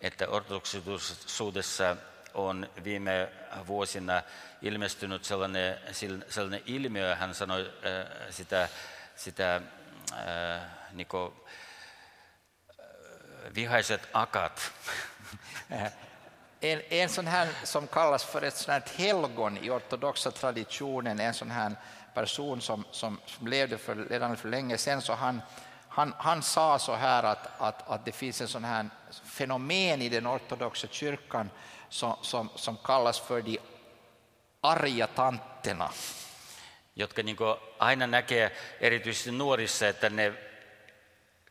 että ortodoksisuudessa on viime vuosina ilmestynyt sellainen ilmiö, hän sanoi sitä niin kuin vihaiset akat. En sån här som kallas för ett sånt här helgon i ortodoxa traditionen, en sån här person som levde redan för länge sedan, så han sa så här att det finns en sån här fenomen i den ortodoxa kyrkan som kallas för de arga tanterna. Jotka niin kuin aina näkee erityisesti nuorissa, että ne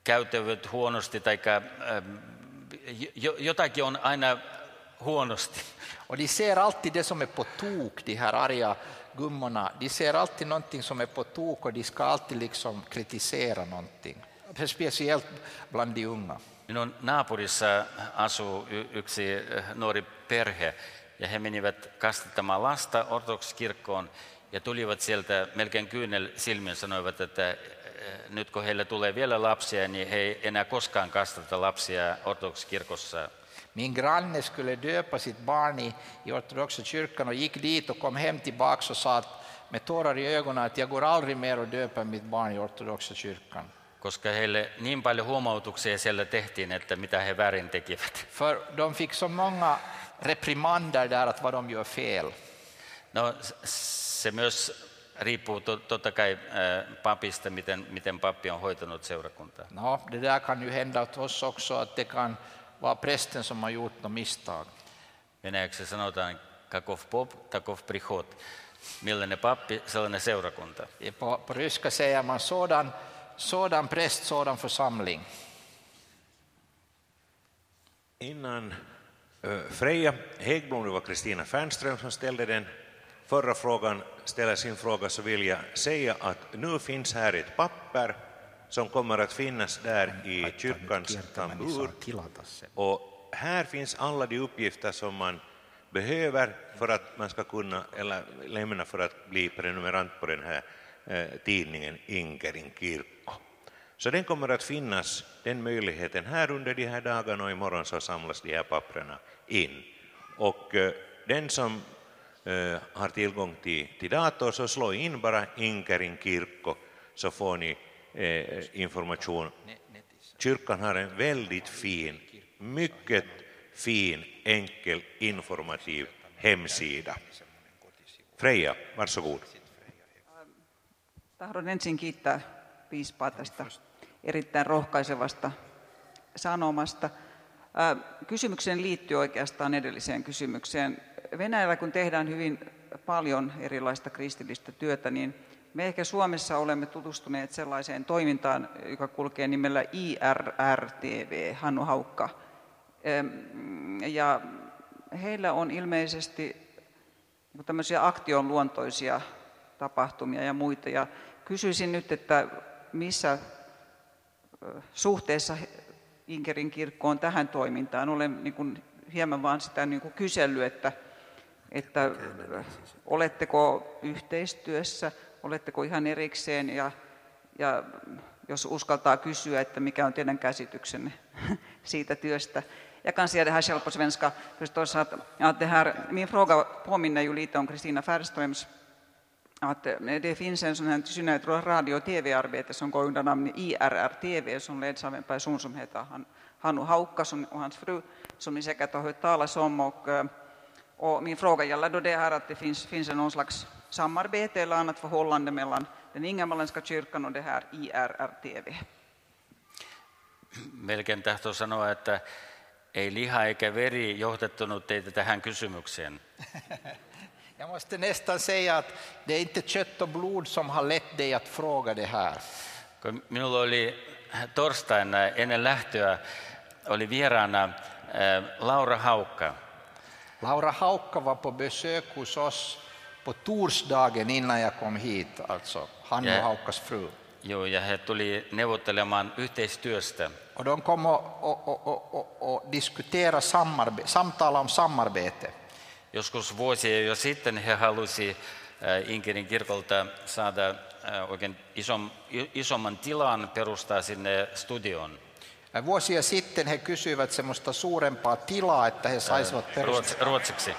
käyttävät huonosti tai jotakin on aina huonosti. Och de ser alltid det som är på tok, de här arga gummorna. De ser alltid någonting som är på tok och de ska alltid liksom kritisera någonting. Speciellt bland de unga. Minun naapurissa asuu yksi nuori perhe ja he menivät kastettamaan lasta ortodoksikirkkoon ja tulivat sieltä melkein kyynel silmin, sanoivat, että nyt kun heille tulee vielä lapsia, niin he ei enää koskaan kastata lapsia ortodoksikirkossa. Min granne skulle döpa sitt barn i ortodoxa kyrkan och gick dit och kom hem tillbaka och sa med tårar i ögonen att jag går aldrig mer och döpa mitt barn i ortodoxa kyrkan. Koska heille niin paljon huomautuksia siellä tehtiin, että mitä he väärin tekivät. För de fick så många reprimander där att vad de gör fel. No, se myös riippuu totta kai papista, miten pappi on hoitanut seurakuntaa. No, det där kan ju hända åt oss också, att det kan var prästen som har gjort något misstag. Venäjäksi sanotaan kakov pop, takov prihod. Millainen pappi, sellainen seurakunta. På ryska säger man sådan präst, sådan församling. Innan Freja Häggblom, det var Kristina Fernström som ställde den förra frågan, ställer sin fråga, så vill jag säga att nu finns här ett papper som kommer att finnas där i kyrkans tambur. Och här finns alla de uppgifter som man behöver för att man ska kunna eller lämna för att bli prenumerant på den här tidningen Ingerin Kirko. Så den kommer att finnas, den möjligheten, här under de här dagarna, och imorgon så samlas de här papperna in. Och den som har tillgång till dator, så slå in bara Ingerin Kirko, så får ni information. Kyrkan har en väldigt fin, mycket fin, enkel, informativ hemsida. Freja, varsågod. Tahdon ensin kiittää piispaa tästä erittäin rohkaisevasta sanomasta. Kysymykseen liittyy oikeastaan edelliseen kysymykseen. Venäjällä kun tehdään hyvin paljon erilaista kristillistä työtä, niin me ehkä Suomessa olemme tutustuneet sellaiseen toimintaan, joka kulkee nimellä IRR-tv, Hannu Haukka. Ja heillä on ilmeisesti tämmöisiä aktion luontoisia tapahtumia ja muita. Ja kysyisin nyt, että missä suhteessa Ingerin kirkko on tähän toimintaan. Olen niin kuin hieman vaan sitä niin kuin kysellyt, että oletteko yhteistyössä, oletteko ihan erikseen, ja jos uskaltaa kysyä, että mikä on teidän käsityksenne siitä työstä. Jag kan säga det här själv på svenska förstås, att det här, min fråga påminner ju lite om Kristina Fernströms, att det finns en sån här, till synnerhet radio- och tv-arbete som går under namnet IRR-tv, som leds av en person som heter Hannu Haukka och hans fru, som ni säkert har hört talas om, och min fråga gäller då det här att det finns någon slags samarbete eller annat förhållande mellan den ingermanländska kyrkan och det här IRR-tv. Melkein tahtoo sanoa, että ei liha eikä veri johdattanut teitä tähän kysymykseen. Jag måste nästan säga att det är inte kött och blod som har lett dig att fråga det här. Minulla oli torstaina ennen lähtöä oli vieraana Laura Hauka. Laura Hauka var på besök hos oss på torsdagen innan jag kom hit, alltså Hannu Haukas fru. Joo, ja he tuli neuvottelemaan yhteistyöstä. Och de kom och diskutera samtala om samarbete. Joskus vuosia jo sitten he halusi Ingerin kirkolta saada oikein isomman tilan perustaa sinne studioon. Vuosia sitten he kysyivät semmoista suurempaa tilaa, että he saisivat perustaa. Ruotsiksi.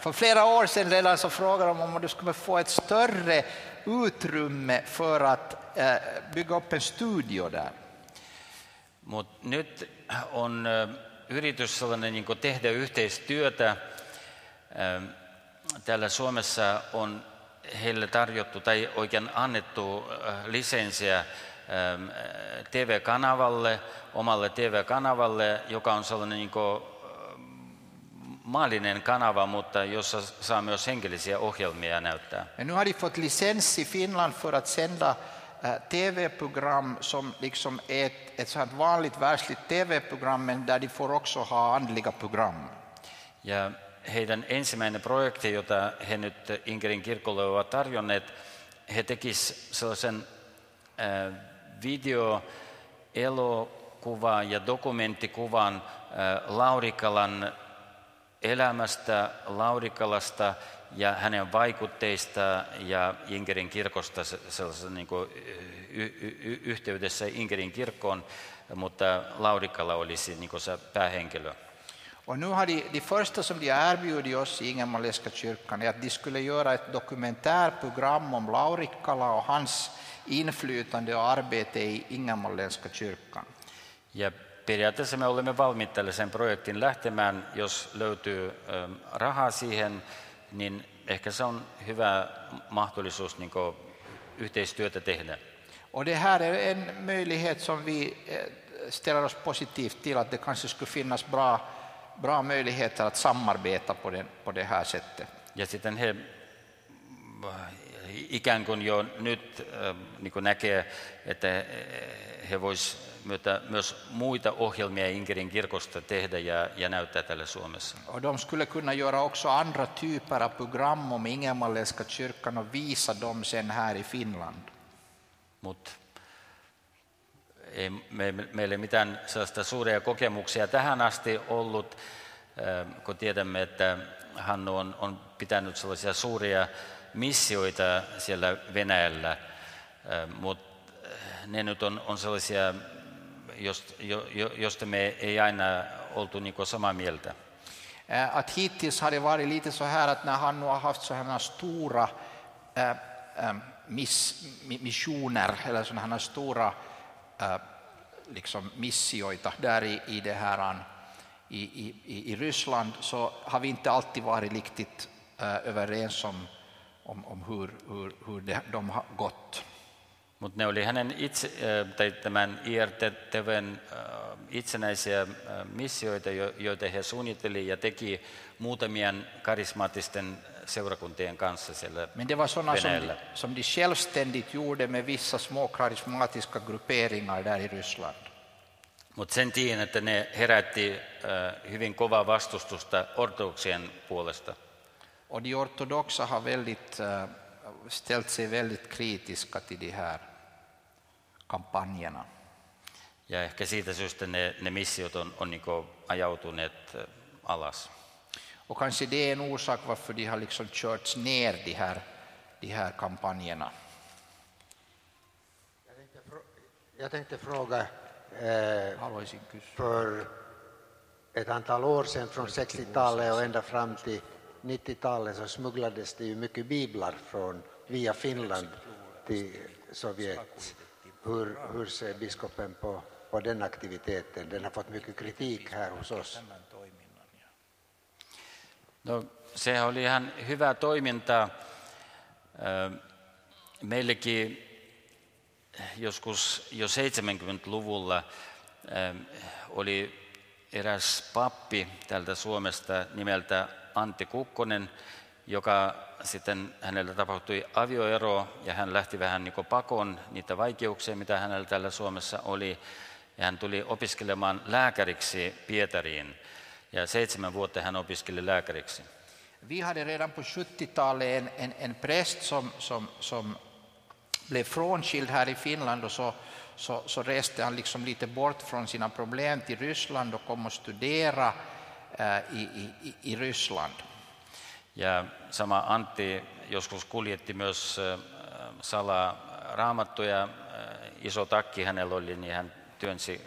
För flera år sedan redan så frågade de om du skulle få ett större utrymme för att bygga upp en studio där. Mut nyt on yritys sellainen niin kuin tehdä yhteistyötä. Täällä Suomessa on heille tarjottu tai oikein annettu lisenssiä TV-kanavalle, omalle TV-kanavalle, joka on sellainen niin kuin maallinen kanava, mutta jossa saa myös henkilöisiä ohjelmia näyttää. Ja nu har de fått licens i Finland för att sända tv-program som liksom är ett sånt vanligt världsligt tv-program, men där de får också ha andliga program. Ja heidän ensimmäinen projekti, jota he nyt Ingerin kirkolle ovat tarjonneet, he tekis sellaisen video, elokuva ja dokumenttikuvan Laurikalan elämästä, Laurikalasta ja hänen vaikutteista ja Ingerin kirkosta sellaisessa niin kuin yhteydessä Ingerin kirkkoon, mutta Laurikala olisi niin kuin se päähenkilö. Och nu har de första som de erbjöd oss i Ingermanländska kyrkan är att de skulle göra ett dokumentärprogram om Laurikala och hans inflytande och arbete i Ingermanländska kyrkan. Ja periaatteessa me olemme valmiit tällaisen projektin lähtemään, jos löytyy rahaa siihen, niin ehkä se on hyvä mahdollisuus niin kuin yhteistyötä tehdä. Och det här är en möjlighet som vi ställer oss positivt till, att det kanske skulle finnas bra möjligheter att samarbeta på det här sättet. Ja sitten he ikään kuin jo nyt niin kuin näkee, että he vois myös muita ohjelmia Ingerin kirkosta tehdä ja näyttää täällä Suomessa. Och de skulle kunna göra också andra typer av program om Ingermanländska kyrkan och visa dem sen här i Finland. Mut ei meillä mitään sellaista suuria kokemuksia tähän asti ollut, kun tiedämme, että Hannu on pitänyt sellaisia suuria missioita siellä Venäjällä, mutta ne nyt on sellaisia, josta me ei aina oltu niin kuin samaa mieltä. Att hittills har det varit lite så här att när Hannu har haft så här stora missioner eller sådana här stora liksom missioita där i det här i Ryssland, så har vi inte alltid varit riktigt överens om hur de har gått. Mutta ne oli hänen tämän IRR-tv:n itsenäisiä missioita, joita he suunnitteli ja teki muutamien karismaattisten seurakuntien kanssa siellä. Men det var sådana som de självständigt gjorde med vissa små karismatiska grupperingar där i Ryssland. Mutta sen tien, että ne herätti hyvin kovaa vastustusta ortodoksien puolesta. Och de ortodoxa har väldigt ställt sig väldigt kritiska till de här kampanjerna. Ja ehkä siitä syystä ne missiot on niin kuin ajautuneet alas. Och kanske det är en orsak varför de har liksom körts ner de här kampanjerna. Jag tänkte fråga för ett antal år sedan, från 60-talet och ända fram till 90-talet, så smugglades det ju mycket biblar via Finland till Sovjet. Hur ser biskopen på den aktiviteten? Den har fått mycket kritik här hos oss. No, se oli ihan hyvää toimintaa. Meillekin joskus jo 70-luvulla oli eräs pappi täältä Suomesta nimeltä Antti Kukkonen, joka sitten hänellä tapahtui avioero ja hän lähti vähän niin kuin pakoon niitä vaikeuksia, mitä hänellä täällä Suomessa oli. Ja hän tuli opiskelemaan lääkäriksi Pietariin ja 7 vuotta hän opiskeli lääkäriksi. Vi hade redan på 70-talet en präst som blev frånskild här i Finland, och så reste han liksom lite bort från sina problem till Ryssland och kom och studera i Ryssland. Ja sama Antti joskus kuljetti myös salaa raamattuja. Iso takki hänellä oli, niin hän työnsi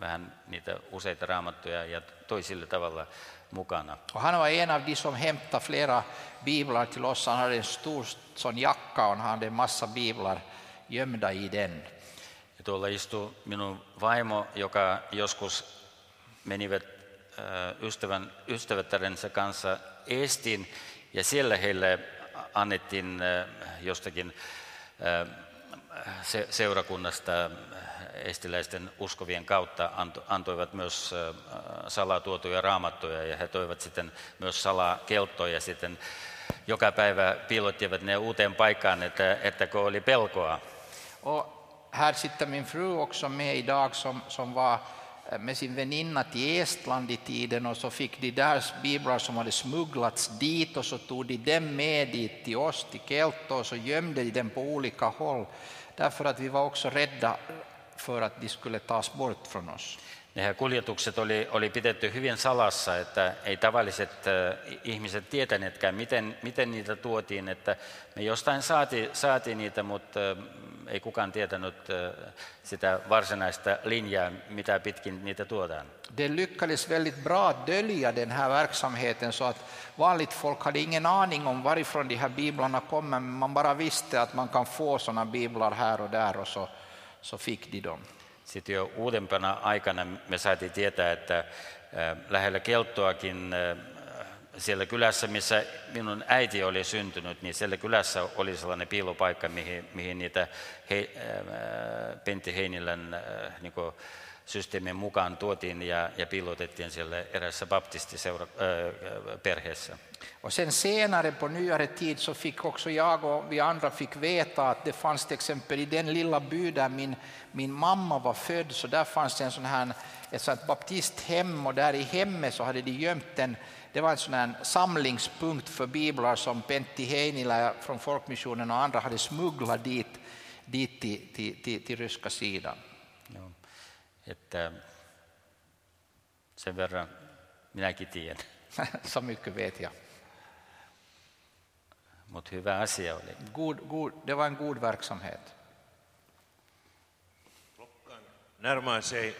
vähän niitä useita raamattuja ja toi sillä tavalla mukana. Och han var en av de som hämtade flera biblar till oss. Han hade en stor sån jacka och han hade en massa biblar gömda i den. Ja tuolla istui minun vaimo, joka joskus menivät ystävättärensä kanssa Eestiin, ja siellä heille annettiin jostakin seurakunnasta eestiläisten uskovien kautta, antoivat myös salaa tuotuja raamattuja, ja he toivat sitten myös salaa kelttoja, ja sitten joka päivä piilottivat ne uuteen paikkaan, että kun oli pelkoa. Och här sitter min fru också med idag, som var med sin väninna till Estland i tiden, och så fick de där biblar som hade smugglats dit, och så tog de dem med dit till oss, till Kelto, och så gömde de dem på olika håll, därför att vi var också rädda för att de skulle tas bort från oss. Ne här kuljetukset oli pidetty hyvin salassa, että ei tavalliset ihmiset tietäneetkään, miten niitä tuotiin, että me jostain saatiin niitä, mutta ei kukaan tietänyt sitä varsinaista linjaa, mitä pitkin niitä tuodaan. Det lyckades väldigt bra dölja den här verksamheten, så att vanligt folk hade ingen aning om varifrån de här biblarna kom, men man bara visste att man kan få sådana biblar här och där, och så fick de dem. Sitten jo uudempana aikana me saatiin tietää, että lähellä Kelttoakin, siellä kylässä, missä minun äiti oli syntynyt, niin siellä kylässä oli sellainen piilopaikka, mihin niitä Pentti Heinilän niin kuin systeemin mukaan tuotiin ja piilotettiin siellä erässä baptistiperheessä. Och sen senare på nyare tid så fick också jag och vi andra fick veta att det fanns till exempel i den lilla by där min mamma var född, så där fanns ett baptisthem, och där i hemmet så hade de gömt det var en sån här samlingspunkt för biblar som Pentti Heinilä från Folkmissionen och andra hade smugglat dit till ryska sidan. Joo. Että sen verran minäkin tiedän. Så mycket vet jag. Mut hyvä asia oli. Det var en god verksamhet. Klockan närmar sig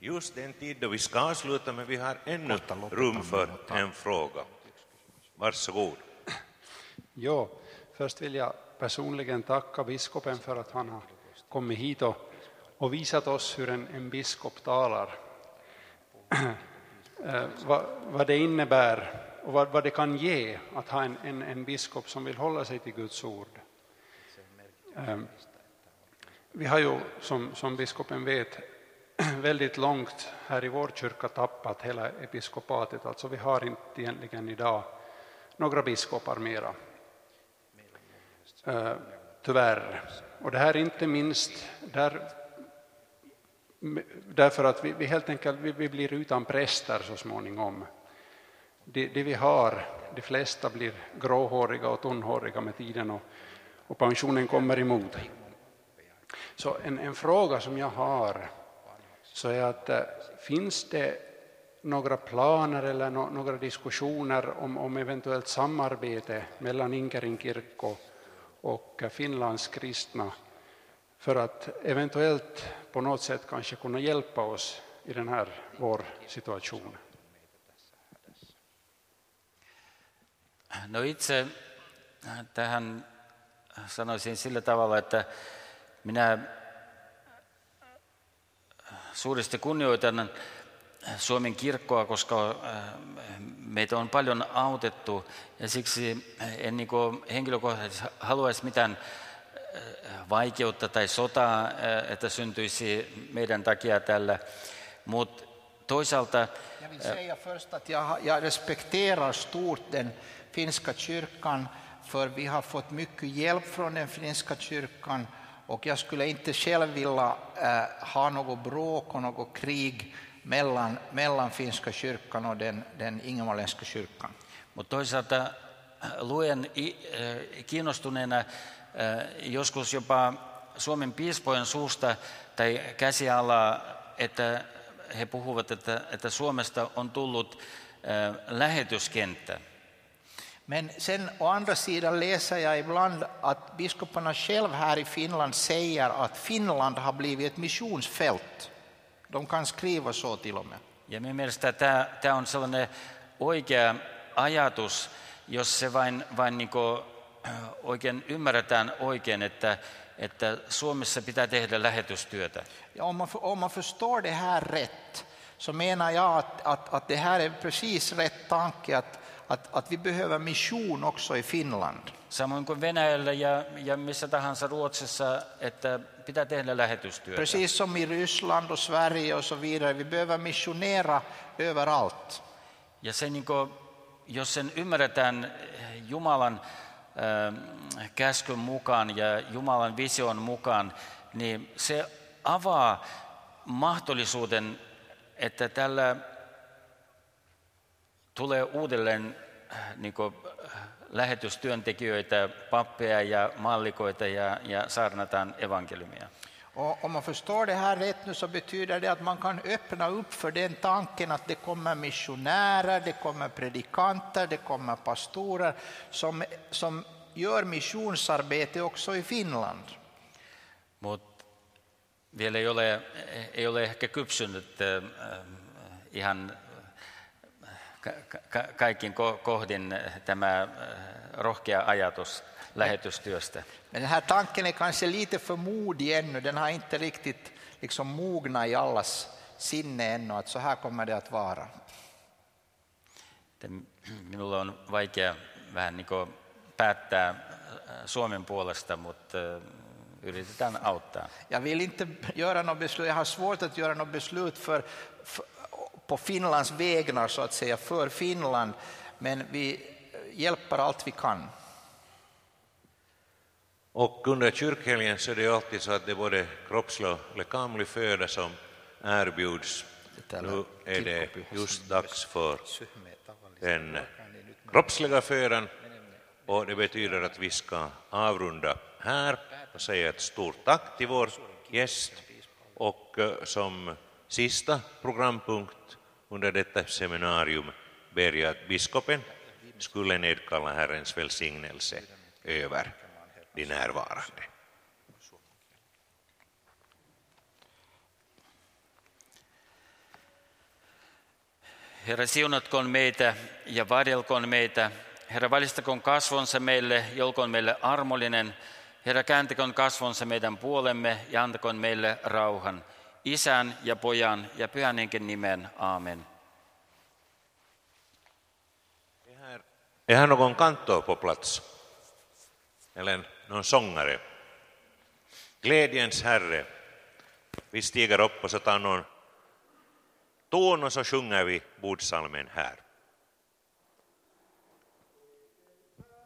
just den tid då vi ska avsluta, men vi har ännu rum för en fråga. Varsågod. Ja, Först vill jag personligen tacka biskopen för att han har kommit hit och visat oss hur en biskop talar. Vad det innebär och vad det kan ge att ha en biskop som vill hålla sig till Guds ord. Vi har ju, som biskopen vet, väldigt långt här i vår kyrka tappat hela episkopatet. Alltså vi har inte egentligen idag några biskopar mera. Tyvärr. Och det här inte minst därför att vi helt enkelt vi blir utan präster så småningom. Det vi har, de flesta blir gråhåriga och tunnhåriga med tiden och pensionen kommer emot. Så en fråga som jag har så är att finns det några planer eller några diskussioner om eventuellt samarbete mellan Ingerin Kirko och Finlands kristna för att eventuellt på något sätt kanske kunna hjälpa oss i den här vår situationen? No itse tähän sanoisin sillä tavalla, että minä suuresti kunnioitan Suomen kirkkoa, koska meitä on paljon autettu ja siksi en niin kuin henkilökohtaisesti haluaisi mitään vaikeutta tai sotaa, että syntyisi meidän takia tällä. Mutta toisaalta... Jag vill säga först att jag respekterar stort den finska kyrkan, för vi har fått mycket hjälp från den finska kyrkan och jag skulle inte själv vilja ha något bråk och något krig mellan finska kyrkan och den ingermanländska kyrkan. Mutta toisaalta luen kiinnostuneena joskus jopa Suomen piispojen suusta tai käsialaa, että he puhuvat, että Suomesta on tullut lähetyskenttä. Men sen å andra sidan läser jag ibland att biskoparna själv här i Finland säger att Finland har blivit ett missionsfält. De kan skriva så till och med. Ja minun mielestä tämä on sellainen oikea ajatus, jos se vain niin kuin oikein ymmärretään oikein, että Suomessa pitää tehdä lähetystyötä. Ja om man förstår det här rätt, så menar jag att det här är precis rätt tanke, att vi behöver mission också i Finland. Samoin kuin Venäjällä ja missä tahansa Ruotsissa, että pitää tehdä lähetystyötä. Precis som i Ryssland och Sverige och så vidare, vi behöver missionera överallt. Ja se, niin kuin, jos sen ymmärretään Jumalan käskyn mukaan ja Jumalan vision mukaan, niin se avaa mahdollisuuden, että tällä tulee uudelleen niin kuin lähetystyöntekijöitä, pappeja ja mallikoita ja saarnataan evankeliumia. Och om man förstår det här rätt nu så betyder det att man kan öppna upp för den tanken att det kommer missionärer, det kommer predikanter, det kommer pastorer som gör missionsarbete också i Finland. Mut vielä ei ole ehkä kypsynyt ihan kaikin kohdin tämä rohkea ajatus lähetystyöstä. Men den här tanken är kanske lite för modig ännu. Den har inte riktigt liksom mogna i allas sinne ännu, att så här kommer det att vara. Minulla on vaikea vähän niin kuin päättää Suomen puolesta, mutta yritetään auttaa. Jag vill inte göra något beslut. Jag har svårt att göra något beslut för på Finlands vägnar så att säga, för Finland, men vi hjälper allt vi kan. Och under kyrkhelgen så är det alltid så att det är både kroppslig och kamlig föda som erbjuds. Nu är det just dags för den kroppsliga födan, och det betyder att vi ska avrunda här och säga ett stort tack till vår gäst, och som sista programpunkt under detta seminarium ber jag att biskopen skulle nedkalla Herrens välsignelse över de närvarande. Herra, siunatkoon meitä ja varjelkoon meitä Herra, valistakoon kasvonsa meille, jolkoon meille armollinen. Herra, kääntäköön kasvonsa meidän puolemme ja antakoon meille rauhan. Isän ja Pojan ja Pyhän Hengen nimen. Aamen. Är någon kantor på plats? Eller någon sångare? Glädjens Herre, vi stiger upp och så tar någon ton och så sjunger vi bordsalmen här.